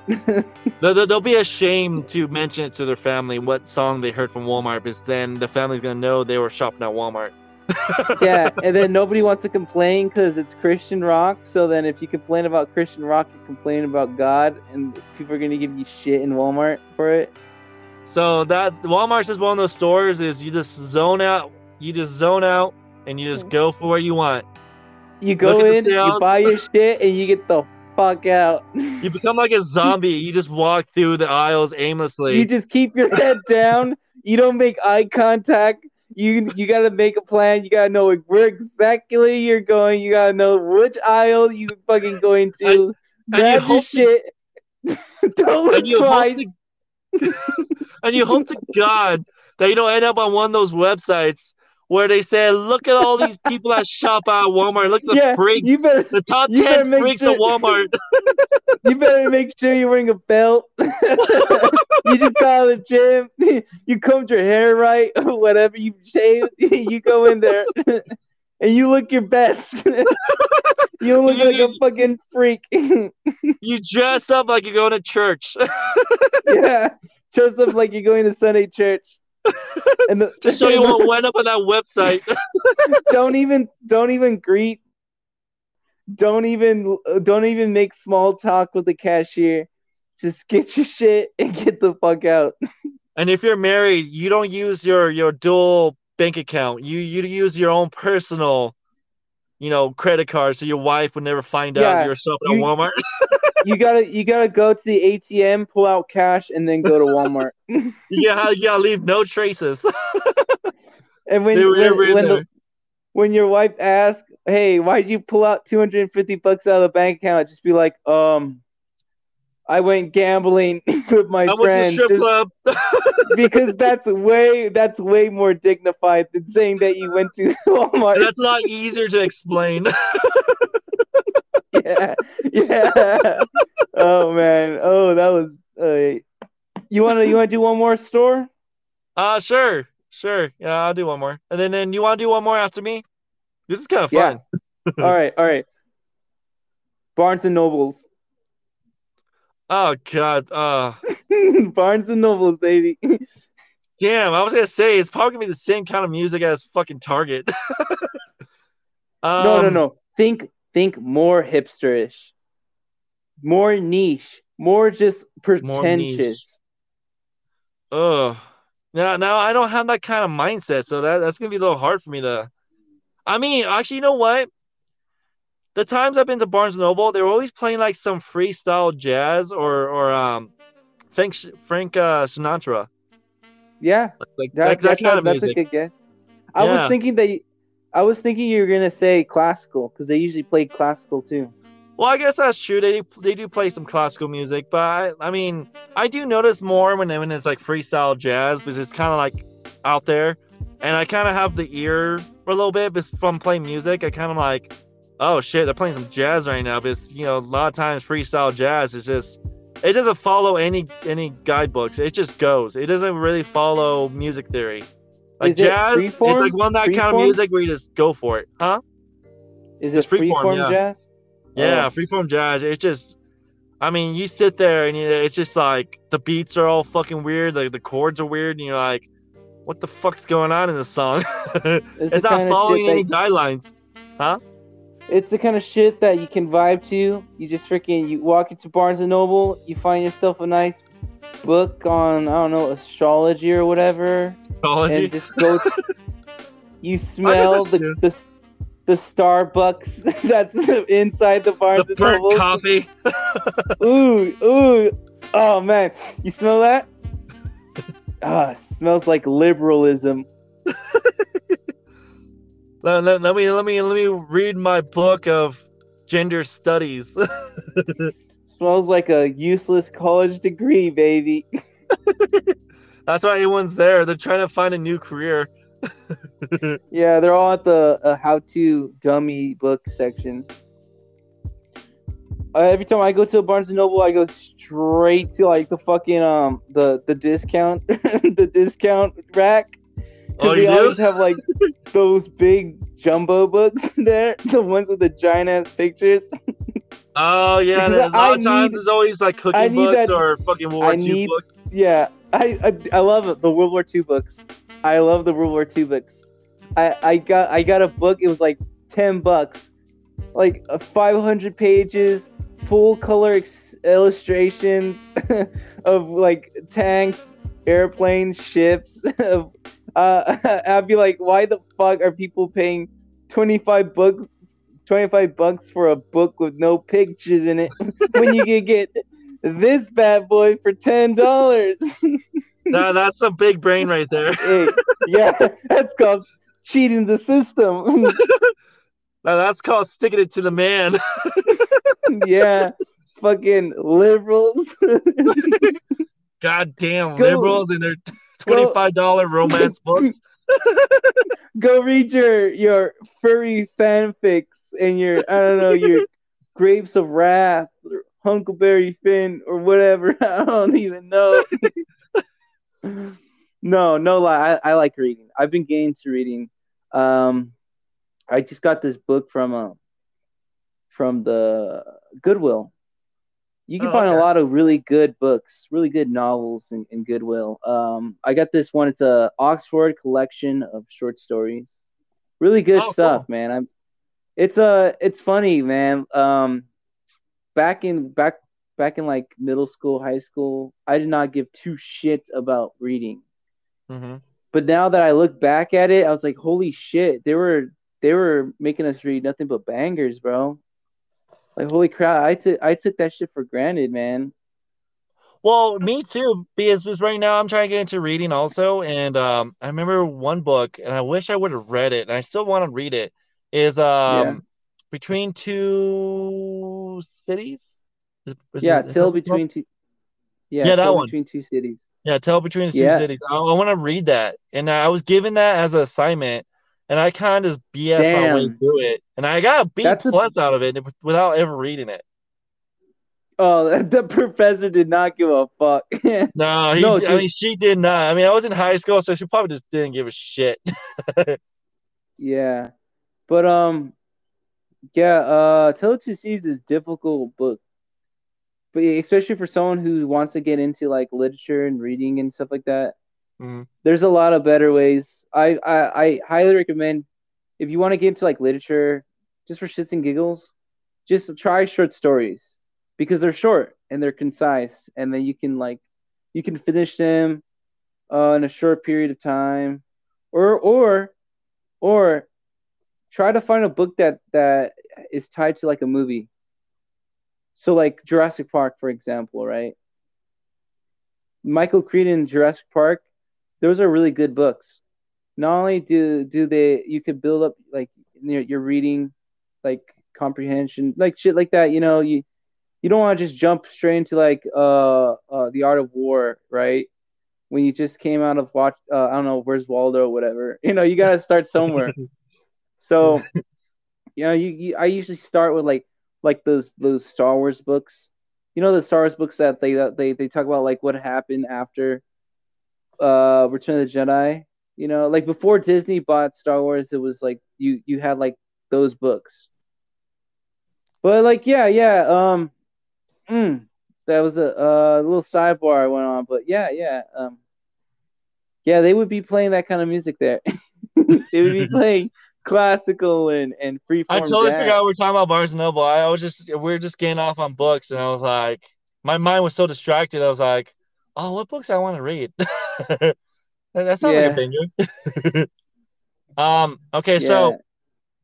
they'll, they'll be ashamed to mention it to their family what song they heard from Walmart, but then the family's gonna know they were shopping at Walmart. Yeah, and then nobody wants to complain because it's Christian rock. So then, if you complain about Christian rock, you complain about God, and people are gonna give you shit in Walmart for it. So that Walmart's just one of those stores is you just zone out, you just zone out, and you just go for what you want. You go Look in, you buy your shit, and you get the fuck out. You become like a zombie. You just walk through the aisles aimlessly. You just keep your head down. You don't make eye contact. You you gotta make a plan. You gotta know where exactly you're going. You gotta know which aisle you fucking going to. I, Grab you your shit. Don't look and twice. To, and you hope to God that you don't end up on one of those websites where they say, "Look at all these people that shop at Walmart. Look at yeah, the freak. You better, the top you ten freaks sure, at Walmart." You better make sure you're wearing a belt. You just got out of the gym. You combed your hair right, whatever you shaved. You go in there, and you look your best. You look you, like a fucking freak. You dress up like you're going to church. Yeah, dress up like you're going to Sunday church. And the, to show you what went up on that website. Don't even, don't even greet. Don't even, don't even make small talk with the cashier. Just get your shit and get the fuck out. And if you're married, you don't use your, your dual bank account. You you use your own personal, you know, credit card, so your wife would never find yeah, out you're shopping you, at Walmart. You gotta you gotta go to the A T M, pull out cash, and then go to Walmart. Yeah, yeah, leave no traces. And when when, when, the, when your wife asks, "Hey, why'd you pull out two hundred and fifty bucks out of the bank account?" Just be like, um. I went gambling with my I friend just, because that's way that's way more dignified than saying that you went to Walmart. That's a lot easier to explain. Yeah, yeah. Oh man. Oh, that was. Uh, you wanna you wanna do one more store? Uh sure, sure. Yeah, I'll do one more, and then then you wanna do one more after me? This is kind of fun. Yeah. All right, all right. Barnes and Nobles. Oh God! Uh. Barnes and Nobles, baby. Damn, I was gonna say it's probably gonna be the same kind of music as fucking Target. um, no, no, no. Think, think more hipsterish, more niche, more just pretentious. Ugh. Now, now I don't have that kind of mindset, so that that's gonna be a little hard for me to. I mean, actually, you know what? The times I've been to Barnes and Noble, they were always playing like some freestyle jazz or or um, Frank Frank uh, Sinatra. Yeah, like, that, like that, that kind of that's music. A good guess. I yeah. was thinking that you, I was thinking you were gonna say classical because they usually play classical too. Well, I guess that's true. They they do play some classical music, but I, I mean, I do notice more when when it's like freestyle jazz because it's kind of like out there, and I kind of have the ear for a little bit. But from playing music, I kind of like. Oh shit, they're playing some jazz right now, but it's, you know, a lot of times freestyle jazz is just, it doesn't follow any any guidebooks. It just goes. It doesn't really follow music theory. Like is jazz, it it's like one that freeform? Kind of music where you just go for it, huh? Is it freeform, freeform yeah. jazz? Yeah, oh. freeform jazz. It's just, I mean, you sit there and you, it's just like the beats are all fucking weird, like the chords are weird, and you're like, what the fuck's going on in this song? it's it's not following any that... guidelines, huh? It's the kind of shit that you can vibe to. You just freaking, you walk into Barnes and Noble, you find yourself a nice book on, I don't know, astrology or whatever. Astrology? And just go to, you smell the, the the Starbucks that's inside the Barnes and Noble. The burnt coffee. Ooh, ooh. Oh, man. You smell that? Ah, it smells like liberalism. Let, let, let me let me let me read my book of gender studies. Smells like a useless college degree, baby. That's why everyone's there. They're trying to find a new career. Yeah, they're all at the uh, how-to dummy book section. Uh, every time I go to Barnes and Noble, I go straight to like the fucking um the the discount the discount rack. Oh, they always have like those big jumbo books there, the ones with the giant ass pictures. Oh yeah, a lot of times there's always like cooking books that, or fucking World War Two books. Yeah, I, I I love it, the World War Two books. I love the World War Two books. I I got I got a book. It was like ten bucks, like five hundred pages, full color ex- illustrations of like tanks, airplanes, ships. Uh, I'd be like, why the fuck are people paying twenty-five bucks, twenty-five bucks for a book with no pictures in it when you can get this bad boy for ten dollars? No, that's a big brain right there. Hey, yeah, that's called cheating the system. Now that's called sticking it to the man. Yeah, fucking liberals. Goddamn go, liberals and their twenty-five dollars go, romance book. Go read your, your furry fanfics and your, I don't know, your Grapes of Wrath or Huckleberry Finn or whatever. I don't even know. No, no lie. I, I like reading. I've been getting into reading. Um... I just got this book from um uh, from the Goodwill. You can oh, find okay. a lot of really good books, really good novels in, in Goodwill. Um, I got this one. It's a Oxford collection of short stories. Really good oh, stuff, cool. man. I'm. It's a. Uh, it's funny, man. Um, back in back back in like middle school, high school, I did not give two shits about reading. Mm-hmm. But now that I look back at it, I was like, holy shit, there were. They were making us read nothing but bangers, bro. Like, holy crap, I took I took that shit for granted, man. Well, me too, because right now I'm trying to get into reading also, and um, I remember one book, and I wish I would have read it, and I still want to read it, is um, yeah. Between Two Cities? Is, is yeah, Tale Between Two... Yeah, yeah that one. Between Two Cities. Yeah, Tale Between the yeah. Two Cities. I, I want to read that, and I was given that as an assignment, and I kind of just B S Damn. my way through it. And I got a B That's plus a... out of it without ever reading it. Oh, the professor did not give a fuck. no, he, no I mean, she did not. I mean, I was in high school, so she probably just didn't give a shit. Yeah. But, um, yeah, uh, Tale of Two Cities is a difficult book. But especially for someone who wants to get into, like, literature and reading and stuff like that. Mm-hmm. There's a lot of better ways. I, I, I highly recommend if you want to get into like literature, just for shits and giggles, just try short stories because they're short and they're concise, and then you can like you can finish them uh, in a short period of time, or or or try to find a book that that is tied to like a movie. So like Jurassic Park, for example, right? Michael Crichton, Jurassic Park. Those are really good books. Not only do do they, you could build up like you know, your reading, like comprehension, like shit like that. You know, you you don't want to just jump straight into like uh, uh The Art of War, right? When you just came out of watch, uh, I don't know, Where's Waldo, or whatever. You know, you gotta start somewhere. So, you know, you, you I usually start with like like those those Star Wars books. You know, the Star Wars books that they that they they talk about like what happened after. Uh, Return of the Jedi, you know, like before Disney bought Star Wars, it was like you you had like those books, but like yeah yeah um, mm, that was a uh little sidebar I went on, but yeah yeah um, yeah they would be playing that kind of music there. They would be playing classical and and freeform. I totally jazz. forgot we were talking about Barnes and Noble. I was just we were just getting off on books, and I was like, my mind was so distracted. I was like. Oh, what books I want to read? That sounds yeah. like a banger. um. Okay. Yeah. So,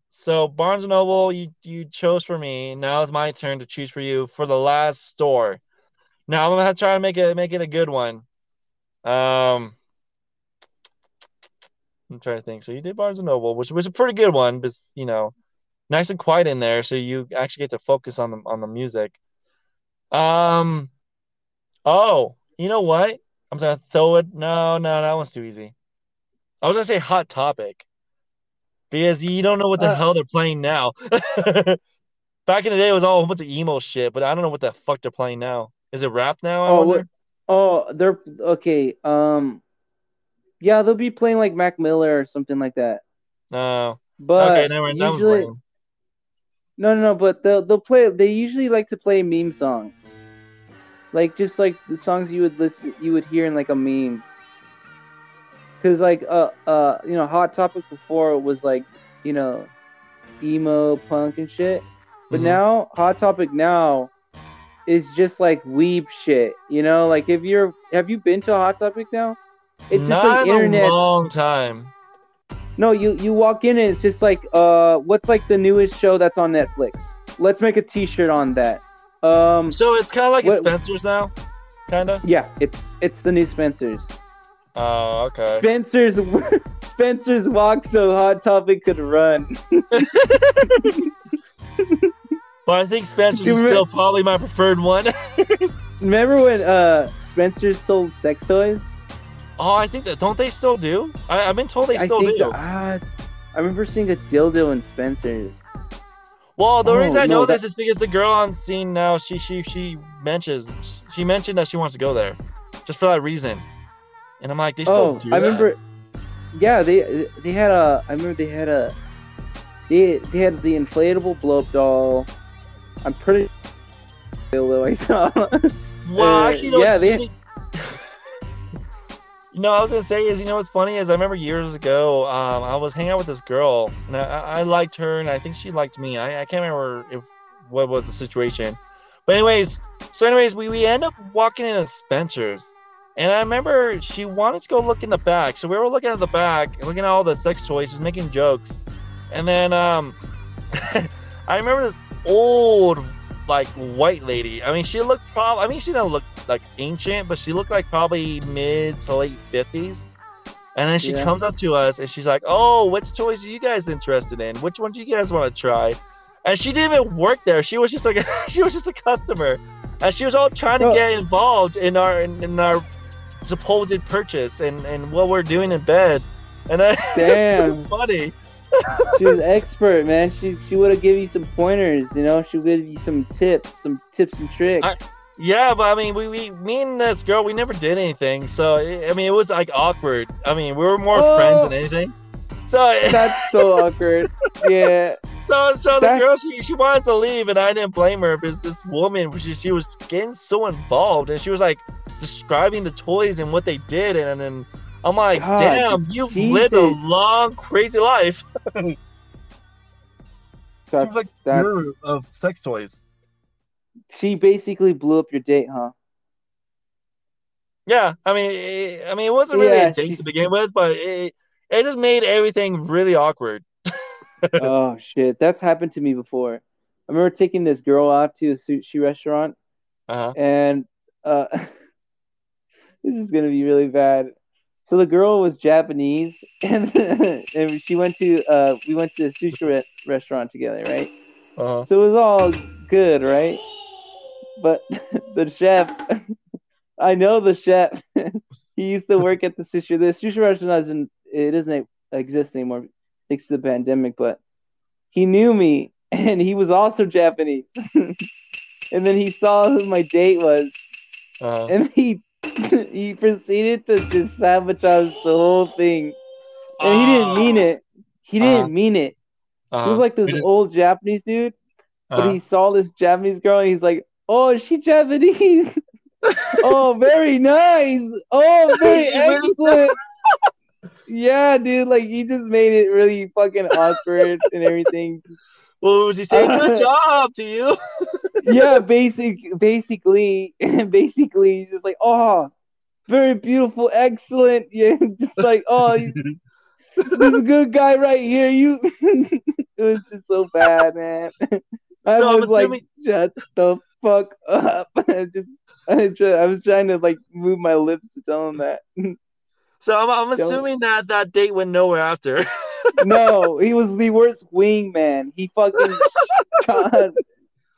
so Barnes and Noble, you you chose for me. Now it's my turn to choose for you for the last store. Now I'm gonna have to try to make it make it a good one. Um, I'm trying to think. So you did Barnes and Noble, which was a pretty good one, but you know, nice and quiet in there, so you actually get to focus on the on the music. Um. Oh. You know what? I'm just gonna throw it. No, no, that one's too easy. I was gonna say Hot Topic because you don't know what the uh, hell they're playing now. Back Back in the day, it was all a bunch of emo shit, but I don't know what the fuck they're playing now. Is it rap now? I oh, oh, they're okay. Um, yeah, they'll be playing like Mac Miller or something like that. No, but okay, never mind. Usually, no, no, no. But they'll they'll play. They usually like to play meme songs, like just like the songs you would listen, you would hear in like a meme. Cause like uh uh you know, Hot Topic before was like, you know, emo punk and shit, but mm-hmm. now Hot Topic now is just like weeb shit. You know, like if you're have you been to a Hot Topic now? It's just not an internet. A long time. No, you you walk in and it's just like uh what's like the newest show that's on Netflix? Let's make a T-shirt on that. Um. So it's kind of like what, Spencer's now, kind of. Yeah, it's it's the new Spencer's. Oh, okay. Spencer's Spencer's walked so Hot Topic could run. But I think Spencer's remember, still probably my preferred one. Remember when uh, Spencer's sold sex toys? Oh, I think that don't they still do? I, I've been told they still I think do. The, uh, I remember seeing a dildo in Spencer's. Well, the oh, reason I know no, that is because the girl I'm seeing now, she she she mentions she mentioned that she wants to go there, just for that reason. And I'm like, they still. Oh, do I that. remember. Yeah, they they had a. I remember they had a. They they had the inflatable blow up doll. I'm pretty. Although I saw. Well, uh, you know, yeah, they. Had... You know, I was gonna say is you know what's funny is I remember years ago um, I was hanging out with this girl and I, I liked her and I think she liked me. I, I can't remember if what was the situation, but anyways, so anyways we we end up walking into Spencer's. And I remember she wanted to go look in the back. So we were looking at the back and looking at all the sex toys, just making jokes. And then um, I remember this old, like, white lady. I mean, she looked probably, I mean, she didn't look, like, ancient, but she looked like probably mid to late fifties. And then she yeah. comes up to us and she's like, oh, which toys are you guys interested in? Which one do you guys want to try? And she didn't even work there. She was just like, she was just a customer. And she was all trying to get involved in our, in, in our, supposed purchase and and what we're doing in bed, and that's so funny. She was expert, man. She she would have given you some pointers, you know. She would give you some tips, some tips and tricks. I, yeah, but I mean, we we me and this girl, we never did anything. So I mean, it was like awkward. I mean, we were more oh, friends than anything. So that's so awkward. Yeah. So so that's... the girl she, she wanted to leave, and I didn't blame her because this woman she she was getting so involved, and she was like. Describing the toys and what they did, and then I'm like, God, damn, you've Jesus. lived a long, crazy life. Seems like you're of sex toys. She basically blew up your date, huh? Yeah, I mean, it, I mean, it wasn't really yeah, a date she's... to begin with, but it it just made everything really awkward. Oh shit, that's happened to me before. I remember taking this girl out to a sushi restaurant, uh-huh. and uh. This is gonna be really bad. So the girl was Japanese, and, and she went to uh, we went to a sushi re- restaurant together, right? Uh-huh. So it was all good, right? But the chef, I know the chef. He used to work at the sushi. The sushi restaurant doesn't it doesn't exist anymore thanks to the pandemic. But he knew me, and he was also Japanese. And then he saw who my date was, uh-huh. and he. He proceeded to just sabotage the whole thing, and uh, he didn't mean it. He didn't uh, mean it. Uh, he was like this old Japanese dude, uh, but he saw this Japanese girl, and he's like, "Oh, is she Japanese? Oh, very nice. Oh, very excellent." Yeah, dude. Like he just made it really fucking awkward and everything. Well, was he saying uh, good job to you? Yeah, basic, basically, basically, just like, oh, very beautiful, excellent. Yeah, just like, oh, you, this is a good guy right here. You, it was just so bad, man. I so was I'm like, assuming... shut the fuck up. I just, I, just, I was trying to like move my lips to tell him that. So I'm, I'm assuming Don't... that that date went nowhere after. No, he was the worst wingman. He fucking God.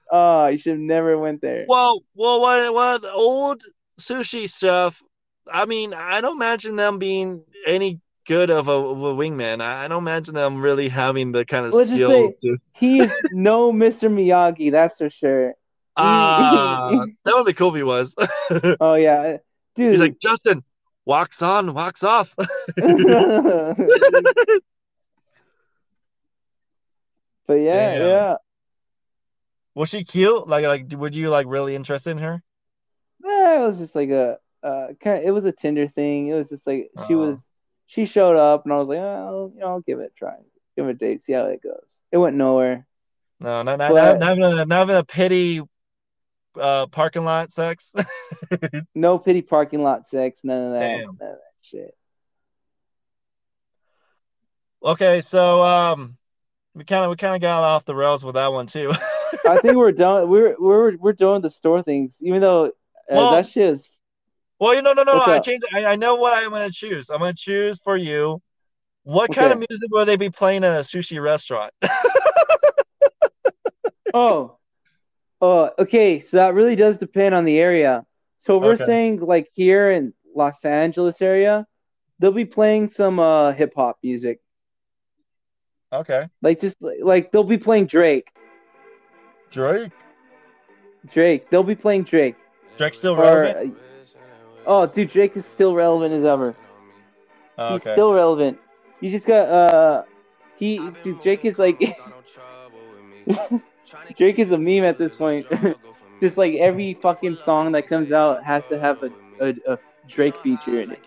Oh, you should have never went there. Well, well, what, what old sushi stuff? I mean, I don't imagine them being any good of a, of a wingman. I, I don't imagine them really having the kind of we'll skill. Say, to... he's no Mister Miyagi, that's for sure. Ah, uh, that would be cool if he was. Oh yeah, dude. He's like, Justin, walks on, walks off. But yeah, damn. Yeah. Was she cute? Like, like, were you like really interested in her? Yeah, it was just like a, uh, kind of, it was a Tinder thing. It was just like she uh-huh. was, she showed up, and I was like, oh, you know, I'll give it a try, give it a date, see how it goes. It went nowhere. No, not not but, not, not, not having a pity, uh, parking lot sex. No pity parking lot sex. None of that. Damn. None of that shit. Okay, so um. We kind of we kind of got off the rails with that one too. I think we're done. We're we're we're doing the store things, even though uh, well, that shit is. Well, you know, no, no, no. I changed. I, I know what I'm going to choose. I'm going to choose for you. What okay. kind of music will they be playing in a sushi restaurant? oh, oh, okay. So that really does depend on the area. So we're okay. saying like here in Los Angeles area, they'll be playing some uh, hip hop music. Okay. Like just like they'll be playing Drake. Drake. Drake. They'll be playing Drake. Drake's still or, relevant. Uh, oh, dude, Drake is still relevant as ever. Oh, okay. He's still relevant. You just got uh, he dude, Drake is like Drake is a meme at this point. Just like every fucking song that comes out has to have a a, a Drake feature in it.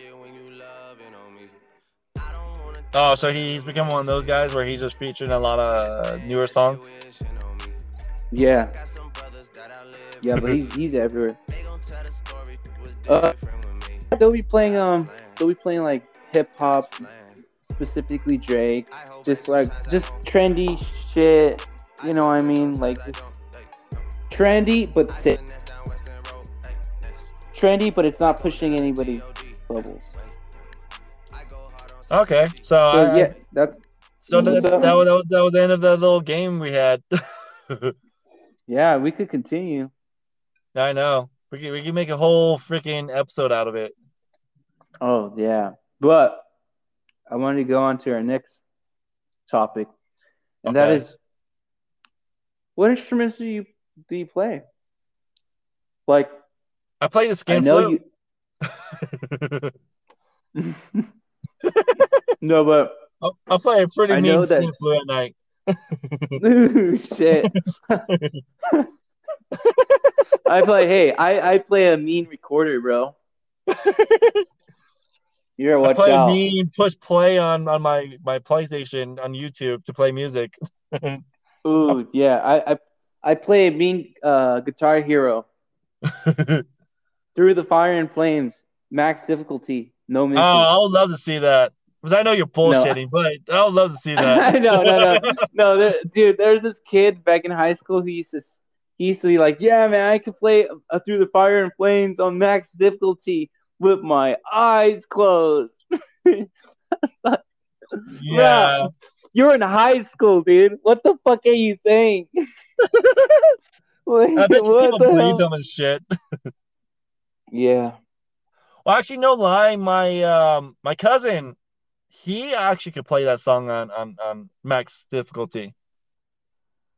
Oh, so he's become one of those guys where he's just featuring a lot of newer songs? Yeah. Yeah, but he's, he's everywhere. Uh, they'll be playing, um, they'll be playing like hip hop, specifically Drake. Just like, just trendy shit. You know what I mean? Like, just trendy, but sick. Trendy, but it's not pushing anybody's bubbles. Okay, so, so I, yeah, that's so that, that, was, that was the end of that little game we had. Yeah, we could continue. I know we can we can make a whole freaking episode out of it. Oh yeah, but I wanted to go on to our next topic, and okay. that is, what instruments do you do you play? Like, I play the skin flute. You... No, but I'll, I'll play a pretty I mean know that... flute at night. Ooh, shit. I play. Hey, I, I play a mean recorder, bro. You're watch I play out. A mean push play on, on my, my PlayStation on YouTube to play music. Ooh, yeah. I, I I play a mean uh, Guitar Hero. Through the Fire and Flames, max difficulty. No mention. Oh, I would love to see that. Because I know you're bullshitting, no, I, but I would love to see that. no, no, no. No, there, dude, there's this kid back in high school who used to he used to be like, yeah, man, I can play uh, Through the Fire and Flames on max difficulty with my eyes closed. Like, yeah. You're in high school, dude. What the fuck are you saying? Like, I bet people believe them and shit. Yeah. Well, actually, no lie, my um, my cousin, he actually could play that song on, on, on max difficulty.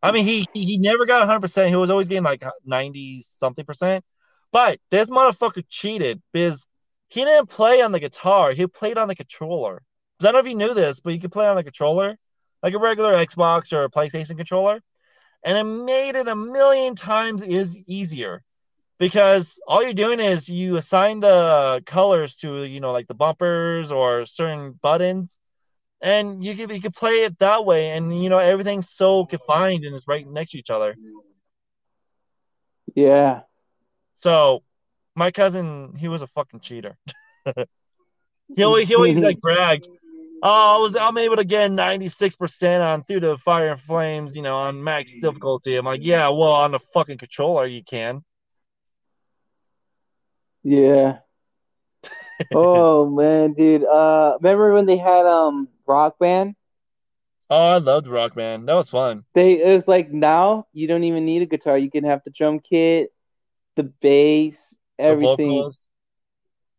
I mean, he he never got one hundred percent. He was always getting like ninety-something percent. But this motherfucker cheated because he didn't play on the guitar. He played on the controller. I don't know if you knew this, but you could play on the controller, like a regular Xbox or a PlayStation controller. And it made it a million times is easier. Because all you're doing is you assign the colors to, you know, like the bumpers or certain buttons, and you can, you can play it that way. And, you know, everything's so confined and it's right next to each other. Yeah. So my cousin, he was a fucking cheater. he always, he always like bragged, oh, I was, I'm able to get ninety-six percent on Through the Fire and Flames, you know, on max difficulty. I'm like, yeah, well, on the fucking controller you can. Yeah. Oh man, dude. Uh, remember when they had um Rock Band? Oh, I loved Rock Band. That was fun. They it was like now you don't even need a guitar. You can have the drum kit, the bass, everything. The vocals.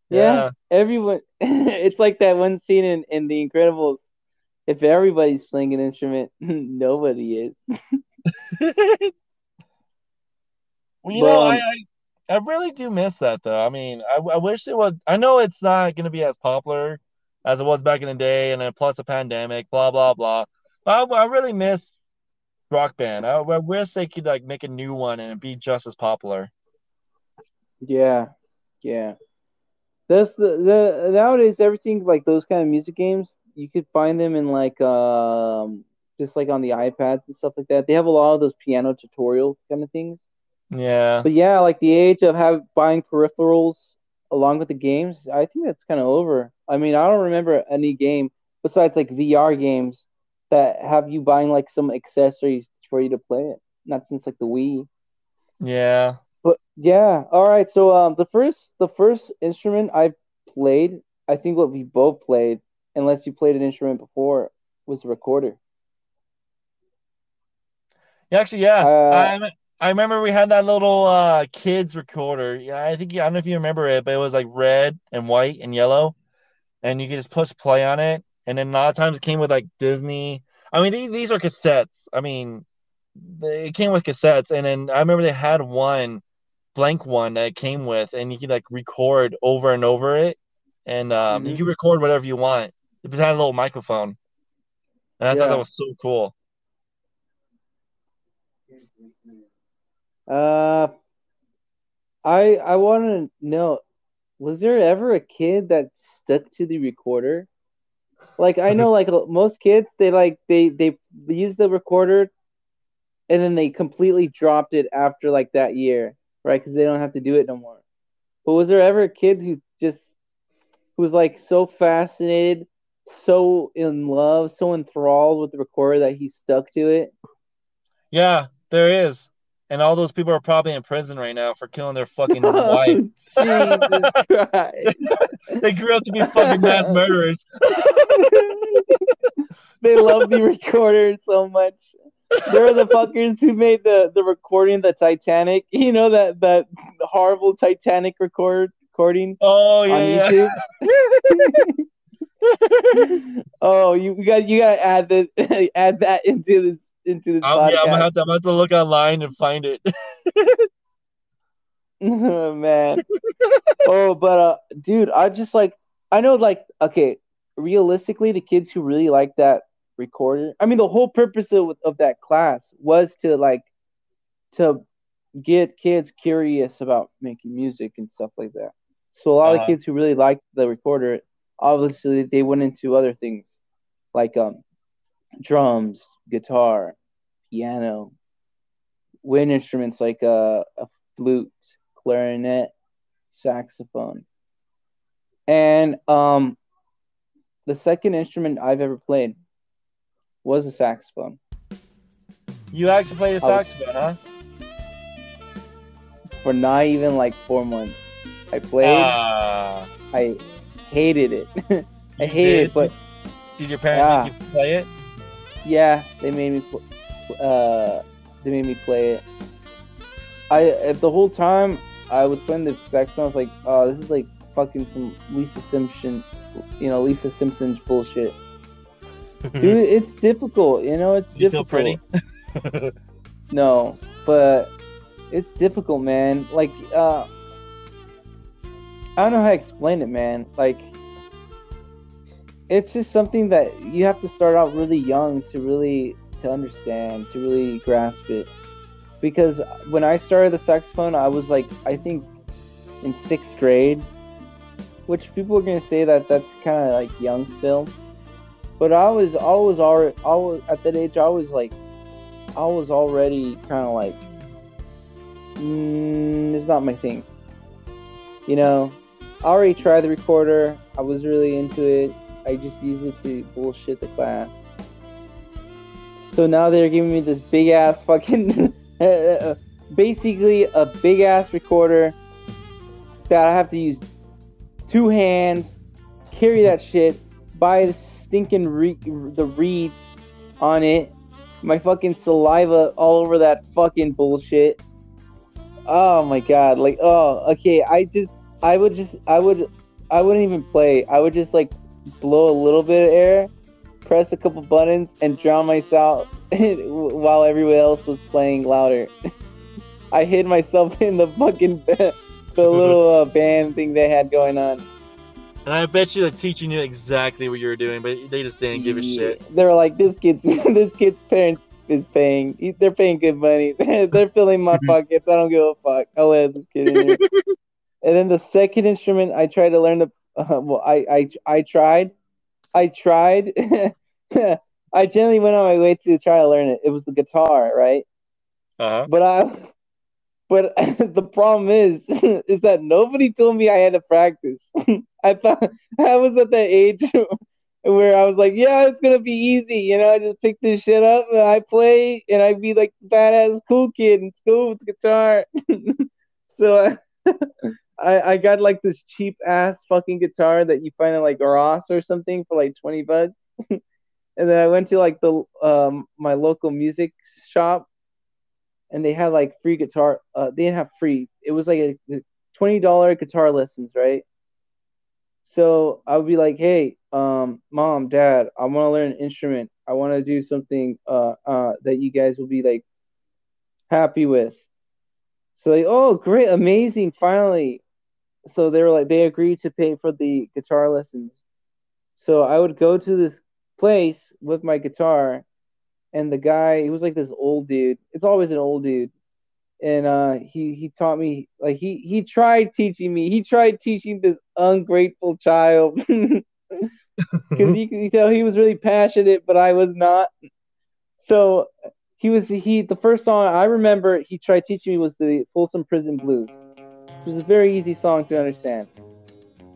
Yeah. yeah, everyone It's like that one scene in, in The Incredibles. If everybody's playing an instrument, nobody is. Well, you know, um, I, I I really do miss that, though. I mean, I, I wish it was. I know it's not going to be as popular as it was back in the day, and then plus a pandemic, blah, blah, blah. But I, I really miss Rock Band. I, I wish they could, like, make a new one and it'd be just as popular. Yeah, yeah. That's the, the nowadays everything like those kind of music games, you could find them in like um just like on the iPads and stuff like that. They have a lot of those piano tutorial kind of things. Yeah. But yeah, like the age of have buying peripherals along with the games, I think that's kind of over. I mean, I don't remember any game besides like V R games that have you buying like some accessories for you to play it. Not since like the Wii. Yeah. But yeah, all right. So um, the first the first instrument I played, I think what we both played, unless you played an instrument before, was the recorder. Yeah, actually, yeah, uh, I I remember we had that little uh, kids recorder. Yeah, I think I don't know if you remember it, but it was like red and white and yellow, and you could just push play on it. And then a lot of times it came with like Disney. I mean, these these are cassettes. I mean, they, it came with cassettes, and then I remember they had one. Blank one that it came with, and you can like record over and over it, and um, mm-hmm. you can record whatever you want. It just had a little microphone, and I yeah. thought that was so cool. Uh, I I want to know, was there ever a kid that stuck to the recorder? Like I know, like most kids, they like they they use the recorder, and then they completely dropped it after like that year. Right, because they don't have to do it no more. But was there ever a kid who just who was like so fascinated, so in love, so enthralled with the recorder that he stuck to it? Yeah, there is. And all those people are probably in prison right now for killing their fucking oh, wife. Jesus Christ. They grew up to be fucking mass murderers. They love the recorder so much. They're the fuckers who made the, the recording of the Titanic. You know, that, that horrible Titanic record, recording oh, yeah, on YouTube? Yeah. Oh, you got you got to add, the, add that into this, into this I'll, podcast. Yeah, I'm going to have to look online and find it. Oh, man. Oh, but, uh, dude, I just, like, I know, like, okay, realistically, the kids who really like that recorder. I mean, the whole purpose of, of that class was to like to get kids curious about making music and stuff like that. So a lot uh-huh. of kids who really liked the recorder, obviously they went into other things like um drums, guitar, piano, wind instruments like uh, a flute, clarinet, saxophone, and um the second instrument I've ever played was a saxophone. You actually played a saxophone, huh? For not even like four months. I played. Uh, I hated it. I hated did? it, but... Did your parents yeah. make you play it? Yeah, they made me pl- uh, They made me play it. I at the whole time I was playing the saxophone, I was like, oh, this is like fucking some Lisa Simpson, you know, Lisa Simpson's bullshit. Dude, it's difficult, you know, it's you difficult. Feel pretty? No, but it's difficult, man. Like, uh, I don't know how to explain it, man. Like, it's just something that you have to start out really young to really, to understand, to really grasp it. Because when I started the saxophone, I was like, I think in sixth grade, which people are going to say that that's kind of like young still. But I was always already, always at that age. I was like, I was already kind of like, mm, it's not my thing. You know, I already tried the recorder. I was really into it. I just used it to bullshit the class. So now they're giving me this big ass fucking, basically a big ass recorder that I have to use two hands, carry that shit, buy the stinking re- the reeds on it, my fucking saliva all over that fucking bullshit. Oh my god, like, oh, okay, I just, I would just, I would I wouldn't even play. I would just like blow a little bit of air, press a couple buttons, and drown myself while everyone else was playing louder. I hid myself in the fucking the little uh, band thing they had going on. And I bet you the teacher knew exactly what you were doing, but they just didn't give a yeah. shit. They were like, "This kid's this kid's parents is paying. They're paying good money. They're filling my pockets. I don't give a fuck. I'll let this kid in here." And then the second instrument I tried to learn the uh, well, I I I tried, I tried. I generally went on my way to try to learn it. It was the guitar, right? Uh-huh. But I. But the problem is, is that nobody told me I had to practice. I thought I was at that age where I was like, yeah, it's going to be easy. You know, I just pick this shit up and I play and I'd be like the badass cool kid in school with the guitar. So I, I I got like this cheap ass fucking guitar that you find at like Ross or something for like twenty bucks. And then I went to like the um my local music shop. And they had like free guitar. Uh, they didn't have free. It was like a, a twenty dollars guitar lessons, right? So I would be like, "Hey, um, mom, dad, I want to learn an instrument. I want to do something uh, uh, that you guys will be like happy with." So they, oh, great, amazing, finally. So they were like, they agreed to pay for the guitar lessons. So I would go to this place with my guitar. And the guy, he was like this old dude. It's always an old dude. And uh, he, he taught me, like, he, he tried teaching me. He tried teaching this ungrateful child. Because you can tell he was really passionate, but I was not. So he was, he, the first song I remember he tried teaching me was the Folsom Prison Blues. It was a very easy song to understand.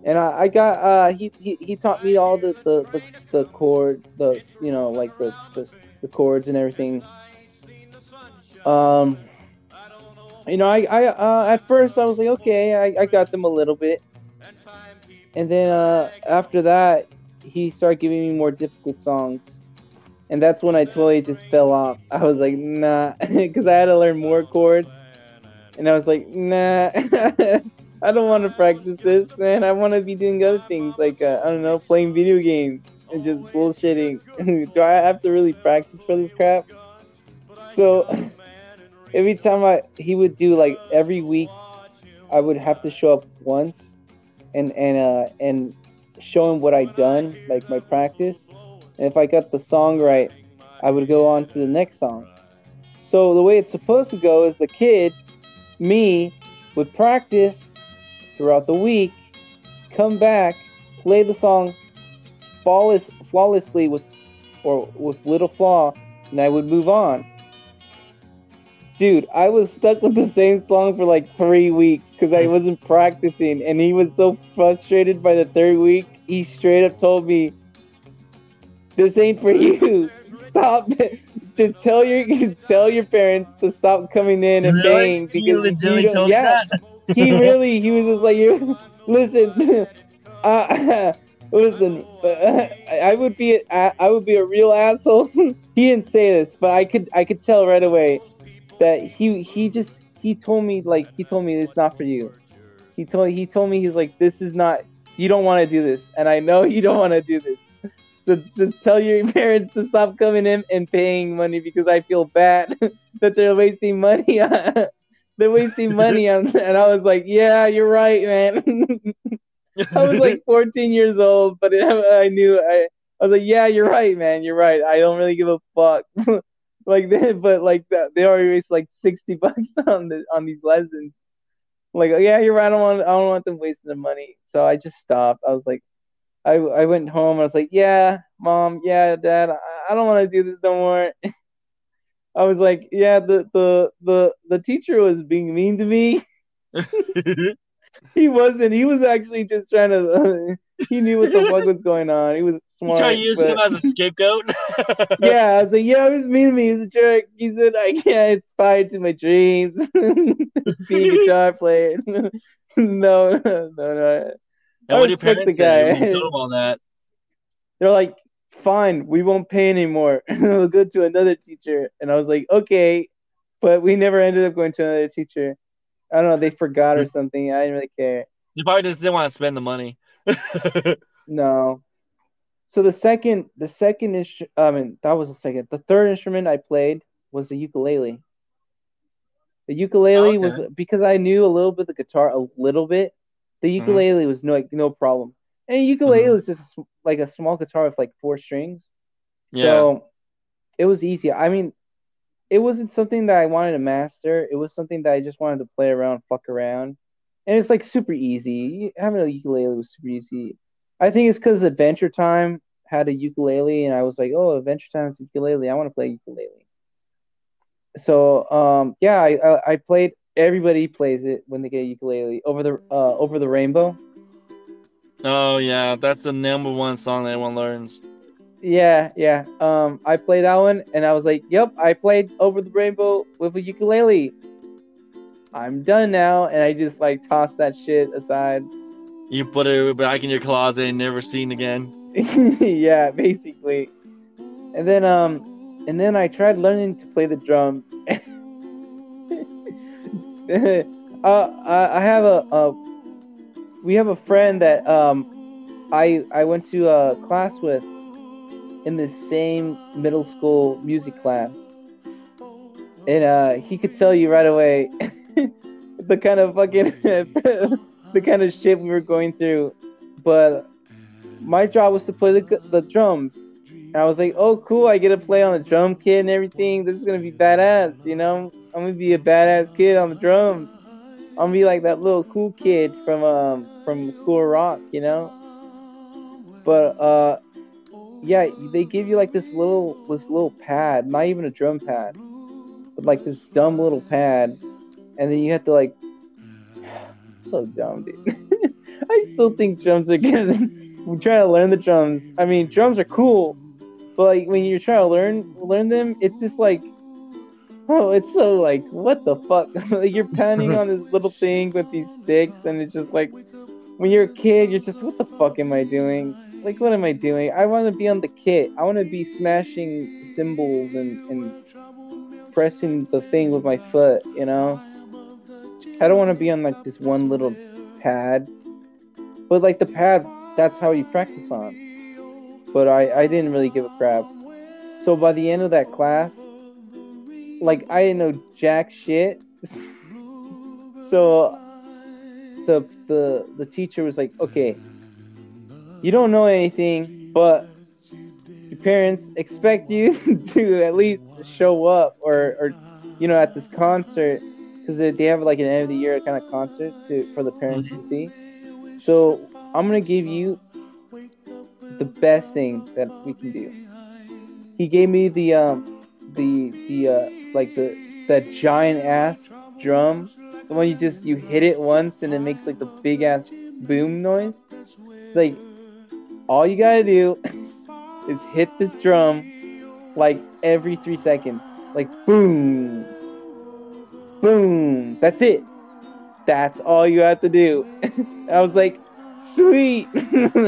And I, I got, uh, he, he, he taught me all the, the, the, the chords, the, you know, like the, the the chords and everything. Um, you know, I, I, uh, at first I was like, okay, I, I got them a little bit. And then, uh, after that, he started giving me more difficult songs. And that's when I totally just fell off. I was like, nah, because I had to learn more chords. And I was like, nah, I don't want to practice this, man. I want to be doing other things. Like, uh, I don't know, playing video games. And just bullshitting. Do I have to really practice for this crap? So every time I he would do like every week, I would have to show up once, and and uh and show him what I'd done, like my practice. And if I got the song right, I would go on to the next song. So the way it's supposed to go is the kid, me, would practice throughout the week, come back, play the song. Flawless, flawlessly with or with little flaw, and I would move on. Dude, I was stuck with the same song for like three weeks because I wasn't practicing, and he was so frustrated by the third week, he straight up told me, "This ain't for you. Stop it. To tell your tell your parents to stop coming in and really? Bang because he really you don't, yeah, he really he was just like, you listen, uh." Listen, uh, I would be a, I would be a real asshole. He didn't say this, but I could I could tell right away that he he just he told me like he told me it's not for you. He told he told me he's like this is not you don't want to do this, and I know you don't want to do this. So just tell your parents to stop coming in and paying money because I feel bad that they're wasting money. On, they're wasting money on, and I was like, yeah, you're right, man. I was like fourteen years old, but I knew I, I was like, yeah, you're right, man. You're right. I don't really give a fuck. Like, they, but like that, they already waste like sixty bucks on the on these lessons. Like, yeah, you're right. I don't want I don't want them wasting the money. So I just stopped. I was like, I I went home. I was like, yeah, mom, yeah, dad, I, I don't want to do this no more. I was like, yeah, the the the the teacher was being mean to me. He wasn't. He was actually just trying to. Uh, he knew what the fuck was going on. He was smart. You used him as a scapegoat. Yeah, I was like, yeah, he was mean to me. He's a jerk. He said I can't aspire to my dreams. Be a guitar player. no, no, no, no. And I what respect the guy. All that. They're like, fine, we won't pay anymore. We'll go to another teacher. And I was like, okay, but we never ended up going to another teacher. I don't know, they forgot or something. I didn't really care. You probably just didn't want to spend the money. No. So the second, the second instrument, I mean, that was the second. The third instrument I played was the ukulele. The ukulele oh, okay. was, because I knew a little bit of the guitar, a little bit. The ukulele mm-hmm. was no like, no problem. And ukulele mm-hmm. is just a, like a small guitar with like four strings. Yeah. So it was easy. I mean, it wasn't something that I wanted to master. It was something that I just wanted to play around, fuck around. And it's like super easy. Having a ukulele was super easy. I think it's because Adventure Time had a ukulele, and I was like, oh, Adventure Time's ukulele. I want to play ukulele. So, um, yeah, I, I I played. Everybody plays it when they get a ukulele. Over the uh, Over the Rainbow. Oh yeah, that's the number one song that everyone learns. Yeah, yeah. Um, I played that one, and I was like, "Yep, I played Over the Rainbow with a ukulele. I'm done now," and I just like tossed that shit aside. You put it back in your closet and never seen again. Yeah, basically. And then, um, and then I tried learning to play the drums. uh, I, I have a, a, we have a friend that um, I I went to a class with. In the same middle school music class, and uh, he could tell you right away the kind of fucking the kind of shit we were going through. But my job was to play the the drums, and I was like, "Oh, cool! I get to play on the drum kit and everything. This is gonna be badass, you know? I'm gonna be a badass kid on the drums. I'm gonna be like that little cool kid from um from School Rock, you know?" But uh. Yeah, they give you like this little this little pad, not even a drum pad, but like this dumb little pad, and then you have to like, so dumb, dude. I still think drums are good. We're trying to learn the drums. I mean, drums are cool, but like when you're trying to learn learn them, it's just like, oh, it's so like, what the fuck? Like you're pounding on this little thing with these sticks, and it's just like, when you're a kid, you're just, what the fuck am I doing? Like, what am I doing? I want to be on the kit. I want to be smashing cymbals and, and pressing the thing with my foot, you know? I don't want to be on, like, this one little pad. But, like, the pad, that's how you practice on. But I, I didn't really give a crap. So by the end of that class, like, I didn't know jack shit. So the, the, the teacher was like, okay... You don't know anything, but your parents expect you to at least show up or, or you know, at this concert, because they have like an end of the year kind of concert to, for the parents to see. So I'm going to give you the best thing that we can do. He gave me the, um, the, the, uh, like the, that giant ass drum. The one you just, you hit it once and it makes like the big ass boom noise. It's like, all you gotta do is hit this drum like every three seconds. Like boom. Boom. That's it. That's all you have to do. I was like, sweet.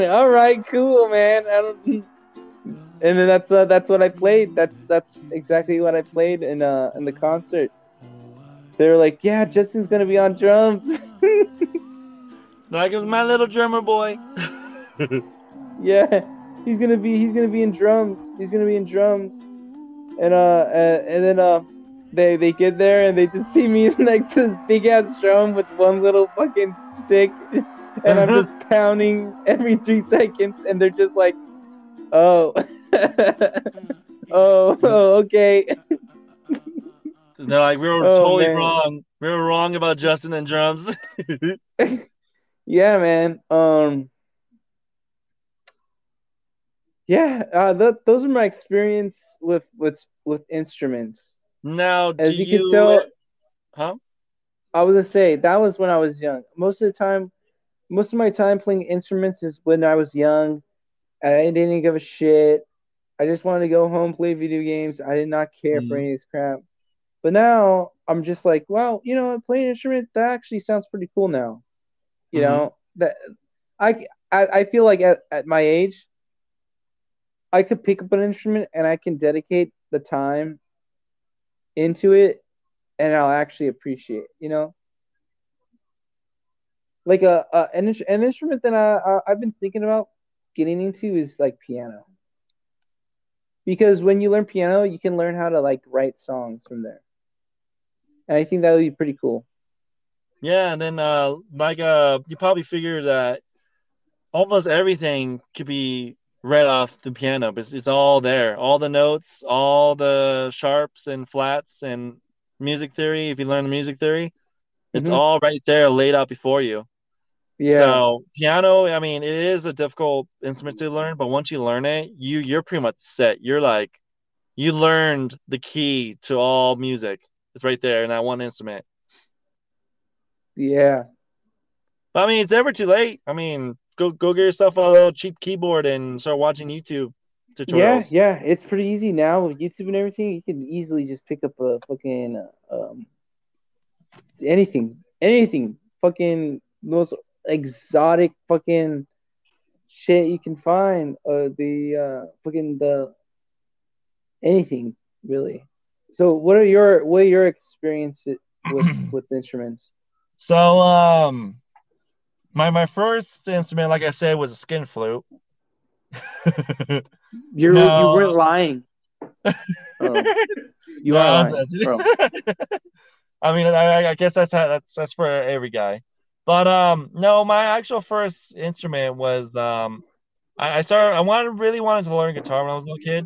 All right, cool, man. I don't... And then that's uh, that's what I played. That's that's exactly what I played in uh in the concert. They were like, yeah, Justin's gonna be on drums. Like it was my little drummer boy. Yeah, he's gonna be he's gonna be in drums. He's gonna be in drums, and uh, and then uh, they they get there and they just see me like this big ass drum with one little fucking stick, and I'm just pounding every three seconds, and they're just like, oh, oh, oh, okay. No, like we were oh, totally man. wrong. We were wrong about Justin and drums. Yeah, man. Um. Yeah, uh, th- those are my experience with with, with instruments. Now, do as you, you can tell, huh? I was gonna say that was when I was young. Most of the time, most of my time playing instruments is when I was young. And I didn't give a shit. I just wanted to go home, play video games. I did not care mm. for any of this crap. But now I'm just like, well, you know, playing an instrument that actually sounds pretty cool now. You mm-hmm. know that I, I I feel like at, at my age. I could pick up an instrument and I can dedicate the time into it and I'll actually appreciate it, you know? Like a, a an, an instrument that I, I I've been thinking about getting into is like piano. Because when you learn piano, you can learn how to like write songs from there, and I think that would be pretty cool. Yeah, and then uh, like uh, you probably figure that almost everything could be read off the piano, but it's, it's all there, all the notes, all the sharps and flats and music theory. If you learn the music theory, it's mm-hmm. all right there, laid out before you. Yeah. So piano, I mean, it is a difficult instrument to learn, but once you learn it, you you're pretty much set. You're like, you learned the key to all music. It's right there in that one instrument. Yeah. But, I mean, it's never too late. I mean, go go get yourself a little cheap keyboard and start watching YouTube tutorials. Yeah, yeah, it's pretty easy now with YouTube and everything. You can easily just pick up a fucking um anything, anything, fucking those. exotic fucking shit you can find, uh, the uh, fucking the anything really. So, what are your what are your experiences with with instruments? So, um, my my first instrument, like I said, was a skin flute. you no. you weren't lying. um, you no, are lying, bro. I mean, I I guess that's how, that's that's for every guy. But um no, my actual first instrument was um I, I started I wanted really wanted to learn guitar when I was a little kid,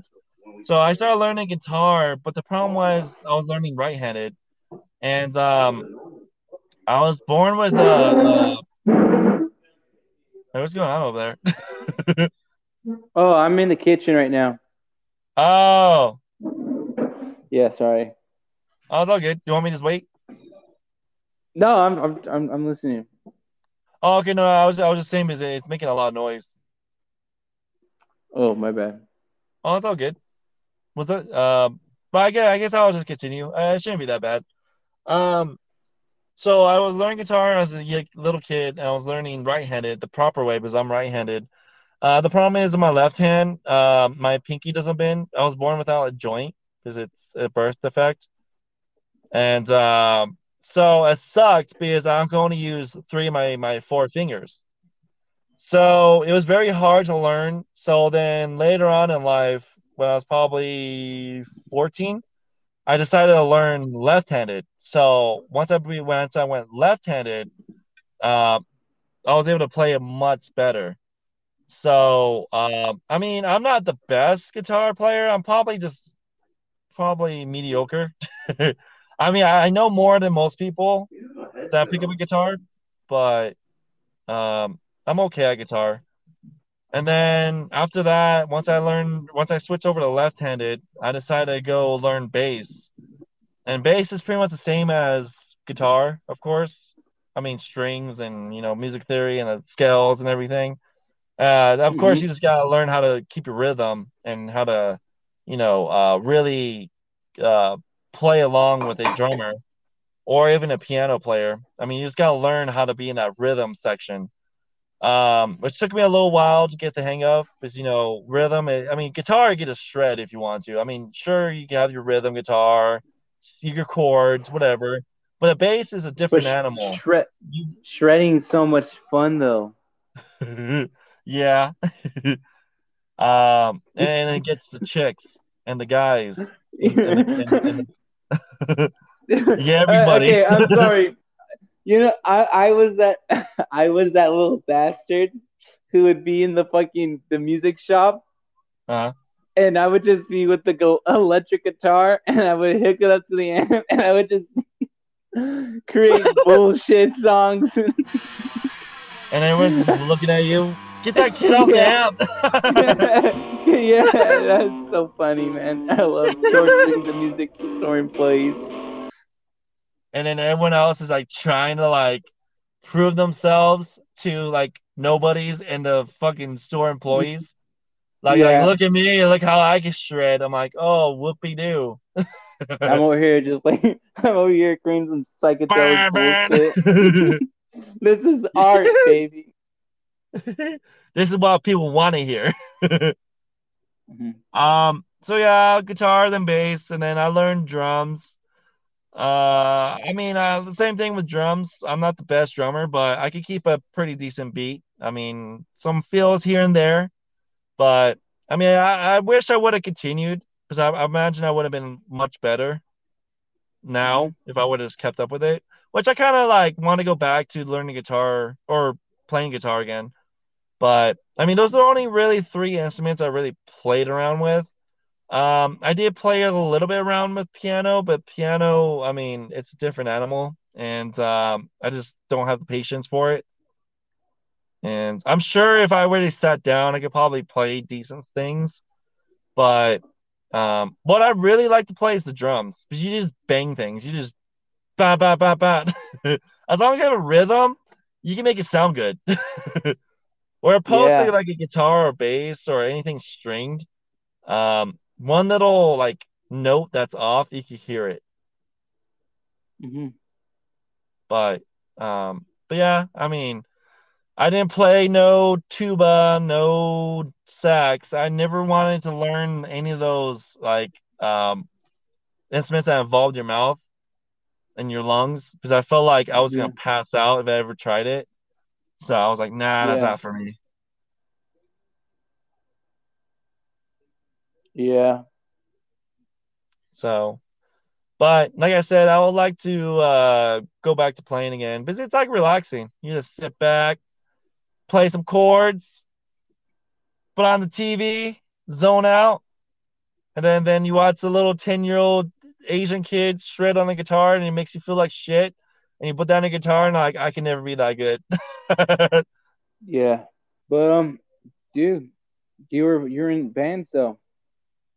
so I started learning guitar. But the problem was I was learning right-handed, and um I was born with a. Uh, what's going on over there? Oh, I'm in the kitchen right now. Oh. Yeah, sorry. Oh, it's all good. Do you want me to just wait? No, I'm I'm I'm I'm listening. Oh, okay. No, I was I was just saying, is it's making a lot of noise. Oh, my bad. Oh, it's all good. Was that? Uh, but I guess I guess I'll just continue. Uh, it shouldn't be that bad. Um, so I was learning guitar as a little kid, and I was learning right-handed the proper way because I'm right-handed. Uh, the problem is in my left hand, uh, my pinky doesn't bend. I was born without a joint because it's a birth defect, and. Uh, So it sucked because I'm going to use three of my, my four fingers. So it was very hard to learn. So then later on in life, when I was probably fourteen, I decided to learn left-handed. So once I, once I went left-handed, uh, I was able to play it much better. So, uh, I mean, I'm not the best guitar player. I'm probably just probably mediocre. I mean, I know more than most people that pick up a guitar, but um, I'm okay at guitar. And then after that, once I learned, once I switched over to left-handed, I decided to go learn bass. And bass is pretty much the same as guitar, of course. I mean, strings and, you know, music theory and the scales and everything. Uh, of mm-hmm. course, you just got to learn how to keep your rhythm and how to, you know, uh, really uh, – play along with a drummer or even a piano player. I mean, you just got to learn how to be in that rhythm section, um, which took me a little while to get the hang of because, you know, rhythm, I mean, guitar, you get a shred if you want to. I mean, sure, you can have your rhythm guitar, your chords, whatever, but a bass is a different sh- animal. Shred- shredding so much fun, though. Yeah. um, and it gets the chicks and the guys. and, and, and, yeah, everybody. Okay, I'm sorry. You know, I, I was that I was that little bastard who would be in the fucking the music shop, uh-huh. and I would just be with the go- electric guitar, and I would hook it up to the amp, and I would just create bullshit songs. And everyone's looking at you. Get that kid off the amp. Yeah, that's so funny, man. I love torturing the music store employees. And then everyone else is like trying to like prove themselves to like nobodies and the fucking store employees. Like, yeah. like look at me, look how I can shred. I'm like, oh, whoopee doo. I'm over here just like I'm over here creating some psychedelic bullshit. This is art, baby. This is what people want to hear. mm-hmm. Um. So yeah, guitar, then bass, and then I learned drums. Uh, I mean, uh, the same thing with drums. I'm not the best drummer, but I can keep a pretty decent beat. I mean, some feels here and there, but I mean, I, I wish I would have continued because I, I imagine I would have been much better now if I would have kept up with it, which I kind of like want to go back to learning guitar or playing guitar again. But I mean, those are only really three instruments I really played around with. Um, I did play a little bit around with piano, but piano, I mean, it's a different animal, and um, I just don't have the patience for it. And I'm sure if I really sat down, I could probably play decent things. But um, what I really like to play is the drums, because you just bang things. You just ba ba ba ba. As long as you have a rhythm, you can make it sound good. Or opposed yeah. to like a guitar or bass or anything stringed. Um, One little like note that's off, you can hear it. Mm-hmm. But um, but yeah, I mean, I didn't play no tuba, no sax. I never wanted to learn any of those like um instruments that involved your mouth and your lungs, because I felt like I was yeah. gonna pass out if I ever tried it. So I was like, nah, that's yeah. not for me. Yeah. So, but like I said, I would like to uh, go back to playing again, because it's like relaxing. You just sit back, play some chords, put on the T V, zone out, and then, then you watch a little ten-year-old Asian kid shred on the guitar, and it makes you feel like shit. And you put down a guitar, and like, I can never be that good. Yeah, but um, dude, you were you're in bands though.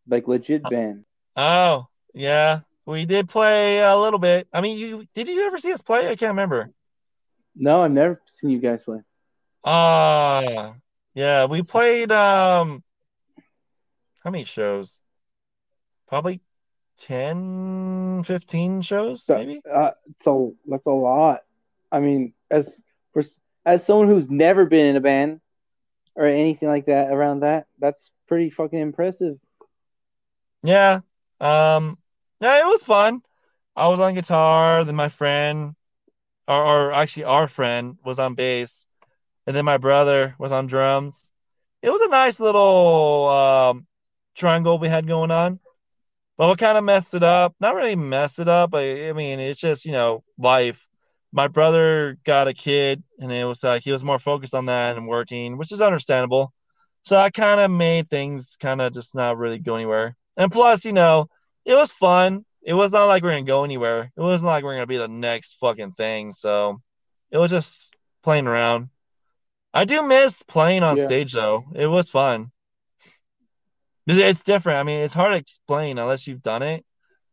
Like legit band. Oh, yeah. We did play a little bit. I mean, you did you ever see us play? I can't remember. No, I've never seen you guys play. Uh, yeah. We played um how many shows? Probably ten, fifteen shows, so, maybe? Uh, so that's a lot. I mean, as for, as someone who's never been in a band or anything like that around that, that's pretty fucking impressive. Yeah, um, yeah, it was fun. I was on guitar, then my friend, or, or actually our friend, was on bass, and then my brother was on drums. It was a nice little um, triangle we had going on, but what kind of messed it up? Not really messed it up, but I mean, it's just, you know, life. My brother got a kid, and it was like he was more focused on that and working, which is understandable. So I kind of made things kind of just not really go anywhere. And plus, you know, it was fun. It was not like we we're going to go anywhere. It wasn't like we we're going to be the next fucking thing. So it was just playing around. I do miss playing on yeah. stage, though. It was fun. It's different. I mean, it's hard to explain unless you've done it.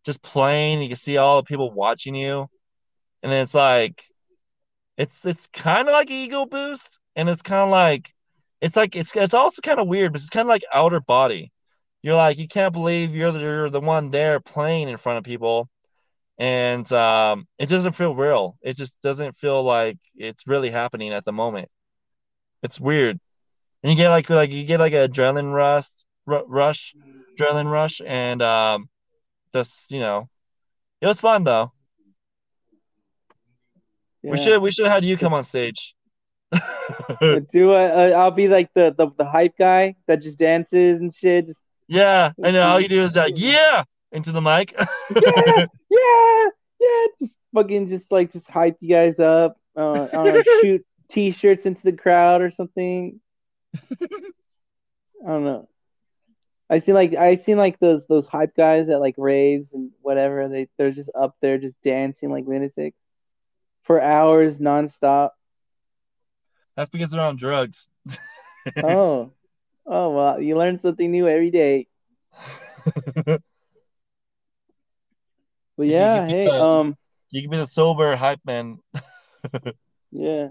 Just playing, you can see all the people watching you. And it's like, it's it's kind of like an ego boost. And it's kind of like, it's like, it's, it's also kind of weird, but it's kind of like outer body. You're like, you can't believe you're the, you're the one there playing in front of people. And um, it doesn't feel real. It just doesn't feel like it's really happening at the moment. It's weird. And you get like, like you get like an adrenaline rush, rush, adrenaline rush. And um, just, you know, it was fun though. Yeah. We should, we should have had you come on stage. Do I, I'll be like the, the, the hype guy that just dances and shit. Just, yeah, I know. All you do is that, yeah, into the mic. yeah, yeah, yeah. Just fucking, just like, just hype you guys up. Uh, uh, shoot t-shirts into the crowd or something. I don't know. I seen like I seen like those those hype guys at like raves and whatever. They they're just up there just dancing like lunatics for hours nonstop. That's because they're on drugs. oh. Oh, well, you learn something new every day. Well, yeah, hey. The, um, you can be the sober hype man. Yeah.